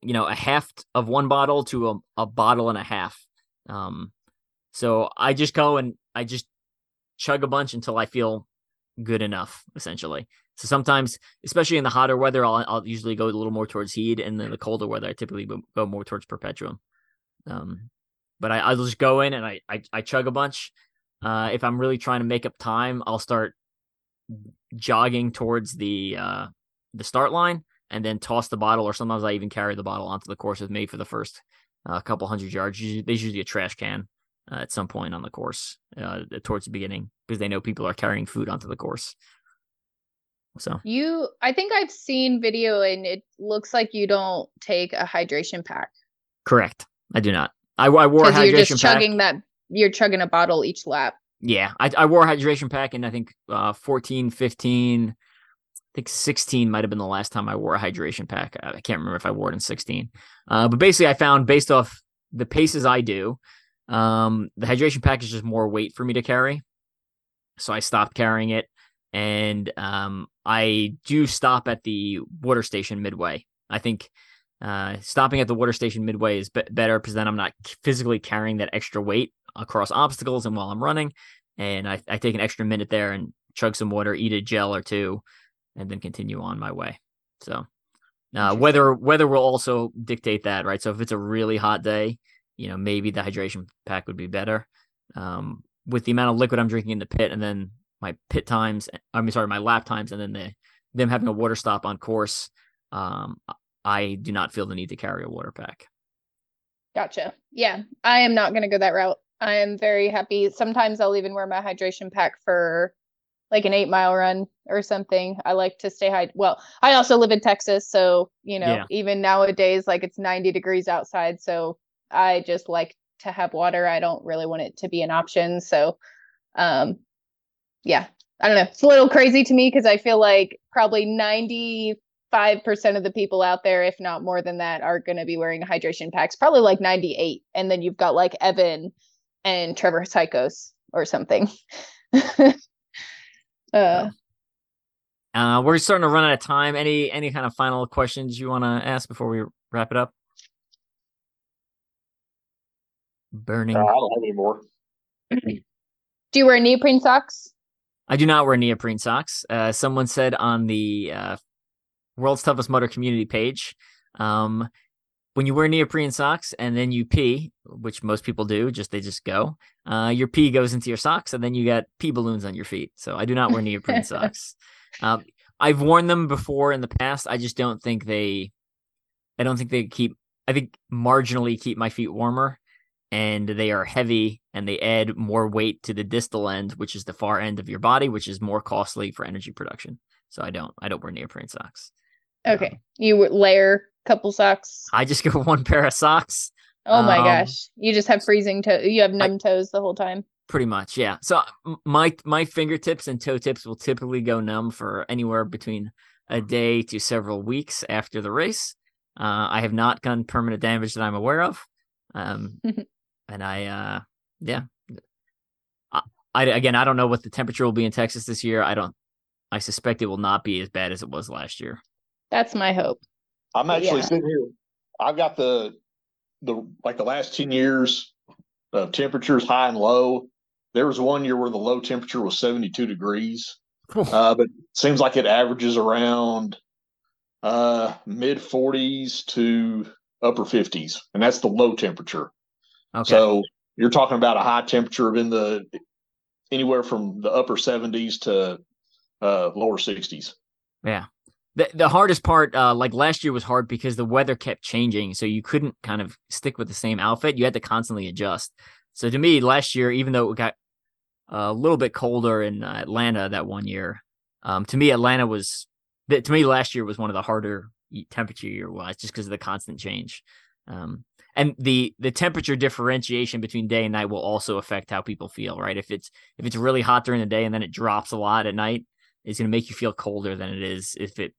you know, a half of one bottle to a, a bottle and a half. Um, so I just go and I just chug a bunch until I feel good enough, essentially. So sometimes, especially in the hotter weather, I'll, I'll usually go a little more towards Heed, and then the colder weather, I typically go more towards Perpetuum. Um, but I, I'll just go in and I, I, I chug a bunch. Uh, if I'm really trying to make up time, I'll start jogging towards the uh, the start line and then toss the bottle, or sometimes I even carry the bottle onto the course with me for the first uh, couple hundred yards. Usually, there's usually a trash can uh, at some point on the course uh, towards the beginning because they know people are carrying food onto the course. So you, I think I've seen video and it looks like you don't take a hydration pack. Correct. I do not. I, I wore a hydration pack. You're just chugging that, you're chugging a bottle each lap. Yeah. I, I wore a hydration pack in I think uh, fourteen, fifteen, I think sixteen might've been the last time I wore a hydration pack. I can't remember if I wore it in sixteen. Uh, but basically I found based off the paces I do, um, the hydration pack is just more weight for me to carry. So I stopped carrying it. And um, I do stop at the water station midway. I think uh, stopping at the water station midway is be- better because then I'm not physically carrying that extra weight across obstacles and while I'm running. And I, I take an extra minute there and chug some water, eat a gel or two, and then continue on my way. So uh, weather weather will also dictate that, right? So if it's a really hot day, you know, maybe the hydration pack would be better. Um, with the amount of liquid I'm drinking in the pit and then my pit times, I mean, sorry, my lap times, and then the, them having a water stop on course, um, I do not feel the need to carry a water pack. Gotcha. Yeah, I am not going to go that route. I am very happy. Sometimes I'll even wear my hydration pack for like an eight mile run or something. I like to stay high. Well, I also live in Texas, so, you know, yeah. Even nowadays, like it's ninety degrees outside. So I just like to have water. I don't really want it to be an option. So, um, yeah, I don't know. It's a little crazy to me because I feel like probably ninety-five percent of the people out there, if not more than that, are going to be wearing hydration packs, probably like ninety-eight. And then you've got like Evan and Trevor Psychos or something. uh, uh, we're starting to run out of time. Any any kind of final questions you want to ask before we wrap it up? Burning. No, I don't have any more. Do you wear neoprene socks? I do not wear neoprene socks. Uh, someone said on the uh, World's Toughest Mudder community page, um, when you wear neoprene socks and then you pee, which most people do, just they just go, uh, your pee goes into your socks and then you got pee balloons on your feet. So I do not wear neoprene socks. Um, I've worn them before in the past. I just don't think they, I don't think they keep, I think marginally keep my feet warmer. And they are heavy and they add more weight to the distal end, which is the far end of your body, which is more costly for energy production. So I don't, I don't wear neoprene socks. Okay. Um, you layer a couple socks. I just go one pair of socks. Oh my um, gosh. You just have freezing toes. You have numb I, toes the whole time. Pretty much. Yeah. So my, my fingertips and toe tips will typically go numb for anywhere between a day to several weeks after the race. Uh, I have not done permanent damage that I'm aware of. Um, And I, uh, yeah, I, I, again, I don't know what the temperature will be in Texas this year. I don't, I suspect it will not be as bad as it was last year. That's my hope. I'm actually yeah. sitting here. I've got the the like the last ten years of temperatures high and low. There was one year where the low temperature was seventy-two degrees, uh, but it seems like it averages around uh, mid forties to upper fifties, and that's the low temperature. Okay. So you're talking about a high temperature of in the anywhere from the upper seventies to uh, lower sixties. Yeah. The, the hardest part, uh, like last year was hard because the weather kept changing. So you couldn't kind of stick with the same outfit. You had to constantly adjust. So to me last year, even though it got a little bit colder in Atlanta that one year, um, to me, Atlanta was to me last year was one of the harder temperature year wise, just because of the constant change. Um, and the, the temperature differentiation between day and night will also affect how people feel, right? If it's, if it's really hot during the day and then it drops a lot at night, it's going to make you feel colder than it is if it,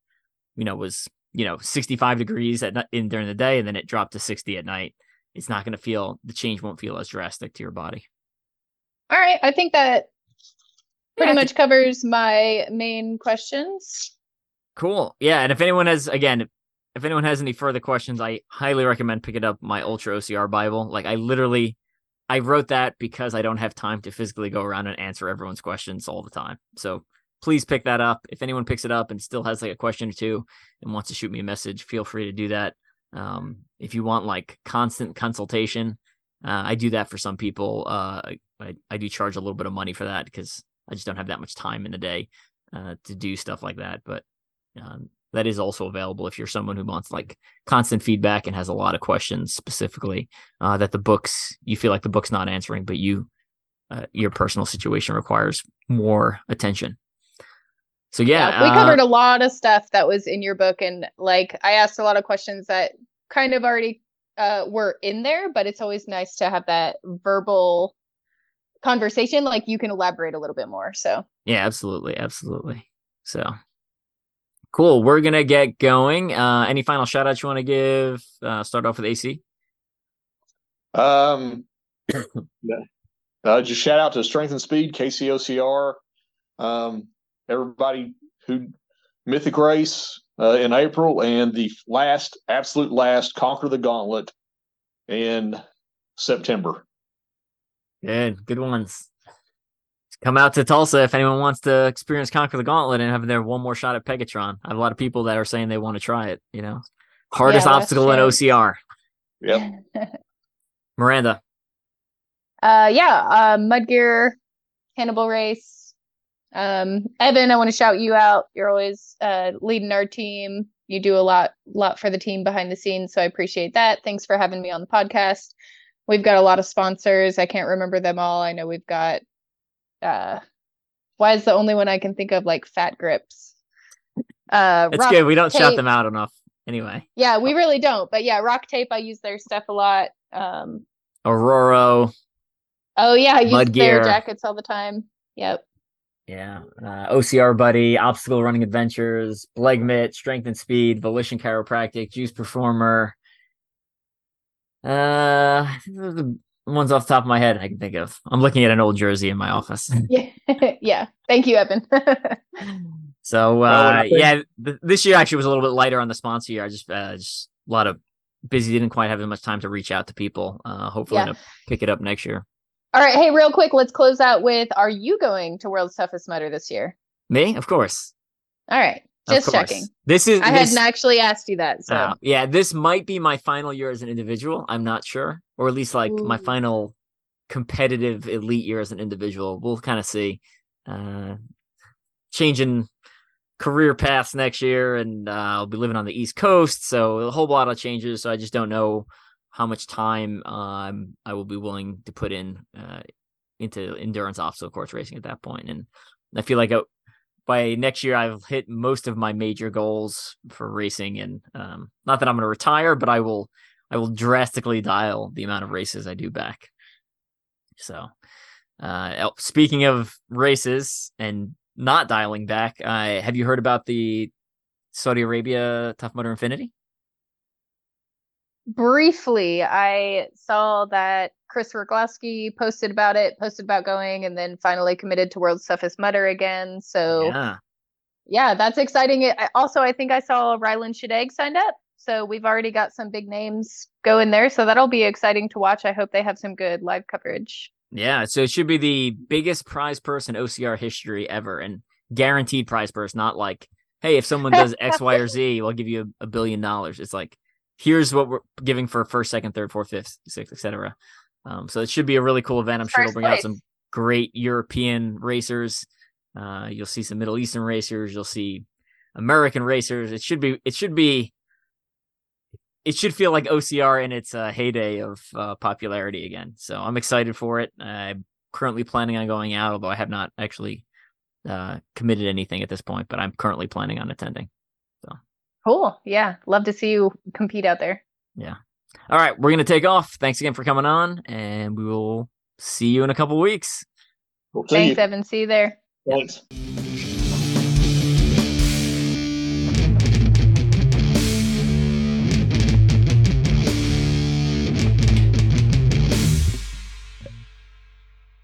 you know, was, you know, sixty-five degrees at in during the day, and then it dropped to sixty at night. It's not going to feel, the change won't feel as drastic to your body. All right. I think that pretty yeah, much think... covers my main questions. Cool. Yeah. And if anyone has, again, if anyone has any further questions, I highly recommend picking up my Ultra O C R Bible. Like I literally, I wrote that because I don't have time to physically go around and answer everyone's questions all the time. So please pick that up. If anyone picks it up and still has like a question or two and wants to shoot me a message, feel free to do that. Um, if you want like constant consultation, uh, I do that for some people. Uh, I, I do charge a little bit of money for that because I just don't have that much time in the day, uh, to do stuff like that. But, um, that is also available if you're someone who wants like constant feedback and has a lot of questions specifically, uh, that the books, you feel like the book's not answering, but you, uh, your personal situation requires more attention. So yeah, yeah we uh, covered a lot of stuff that was in your book, and like I asked a lot of questions that kind of already uh, were in there, but it's always nice to have that verbal conversation. Like you can elaborate a little bit more. So yeah, absolutely, absolutely. So cool. We're gonna get going. Uh, any final shout outs you want to give? Uh, start off with A C. Um, yeah. uh, just shout out to Strength and Speed, K C O C R. Um. Everybody who Mythic Race uh, in April, and the last, absolute last, Conquer the Gauntlet in September. Good, good ones. Come out to Tulsa if anyone wants to experience Conquer the Gauntlet and have their one more shot at Pegatron. I have a lot of people that are saying they want to try it. You know, hardest yeah, obstacle true. in O C R. Yep. Miranda. Uh, yeah, uh, MudGear, Hannibal Race. Um, Evan, I want to shout you out. You're always uh, leading our team. You do a lot, lot for the team behind the scenes, so I appreciate that. Thanks for having me on the podcast. We've got a lot of sponsors. I can't remember them all. I know we've got. Uh, why is the only one I can think of like Fat Grips? Uh, That's good. We don't shout them out enough, anyway. Yeah, we really don't. But yeah, Rock Tape. I use their stuff a lot. Um, ORORO. Oh yeah, I use their jackets all the time. Yep. Yeah, uh, O C R Buddy, Obstacle Running Adventures, BleggMits, Strength and Speed, Volition Chiropractic, Juice Performer. Uh, those are the ones off the top of my head I can think of. I'm looking at an old jersey in my office. Yeah, yeah. Thank you, Evan. so, uh, yeah, th- this year actually was a little bit lighter on the sponsor year. I just, uh, just a lot of busy, didn't quite have as much time to reach out to people. Uh, hopefully, yeah. I'll pick it up next year. All right. Hey, real quick, let's close out with, are you going to World's Toughest Mudder this year? Me? Of course. All right. Just checking. This is. I this... hadn't actually asked you that. So uh, yeah, this might be my final year as an individual. I'm not sure. Or at least like Ooh. my final competitive elite year as an individual. We'll kind of see. Uh, changing career paths next year, and uh, I'll be living on the East Coast. So a whole lot of changes. So I just don't know how much time um, I will be willing to put in uh, into endurance obstacle course racing at that point. And I feel like I, by next year, I've hit most of my major goals for racing. And um, not that I'm going to retire, but I will, I will drastically dial the amount of races I do back. So uh, speaking of races and not dialing back, uh, have you heard about the Saudi Arabia Tough Mudder Infinity? Briefly, I saw that Chris Roglowski posted about it, posted about going, and then finally committed to World's Toughest Mudder again. So, yeah, yeah that's exciting. It, also, I think I saw Rylan Shadegg signed up. So we've already got some big names go in there. So that'll be exciting to watch. I hope they have some good live coverage. Yeah, so it should be the biggest prize purse in O C R history ever, and guaranteed prize purse, not like, hey, if someone does X, Y, or Z, we'll give you a, a billion dollars. It's like, here's what we're giving for first, second, third, fourth, fifth, sixth, et cetera. Um, so it should be a really cool event. I'm sure it'll bring out some great European racers. Uh, you'll see some Middle Eastern racers. You'll see American racers. It should be, it should be, it should feel like O C R in its uh, heyday of uh, popularity again. So I'm excited for it. I'm currently planning on going out, although I have not actually uh, committed anything at this point, but I'm currently planning on attending. So cool. Yeah. Love to see you compete out there. Yeah. All right. We're going to take off. Thanks again for coming on, and we will see you in a couple weeks. We'll Thanks, you. Evan. See you there. Thanks.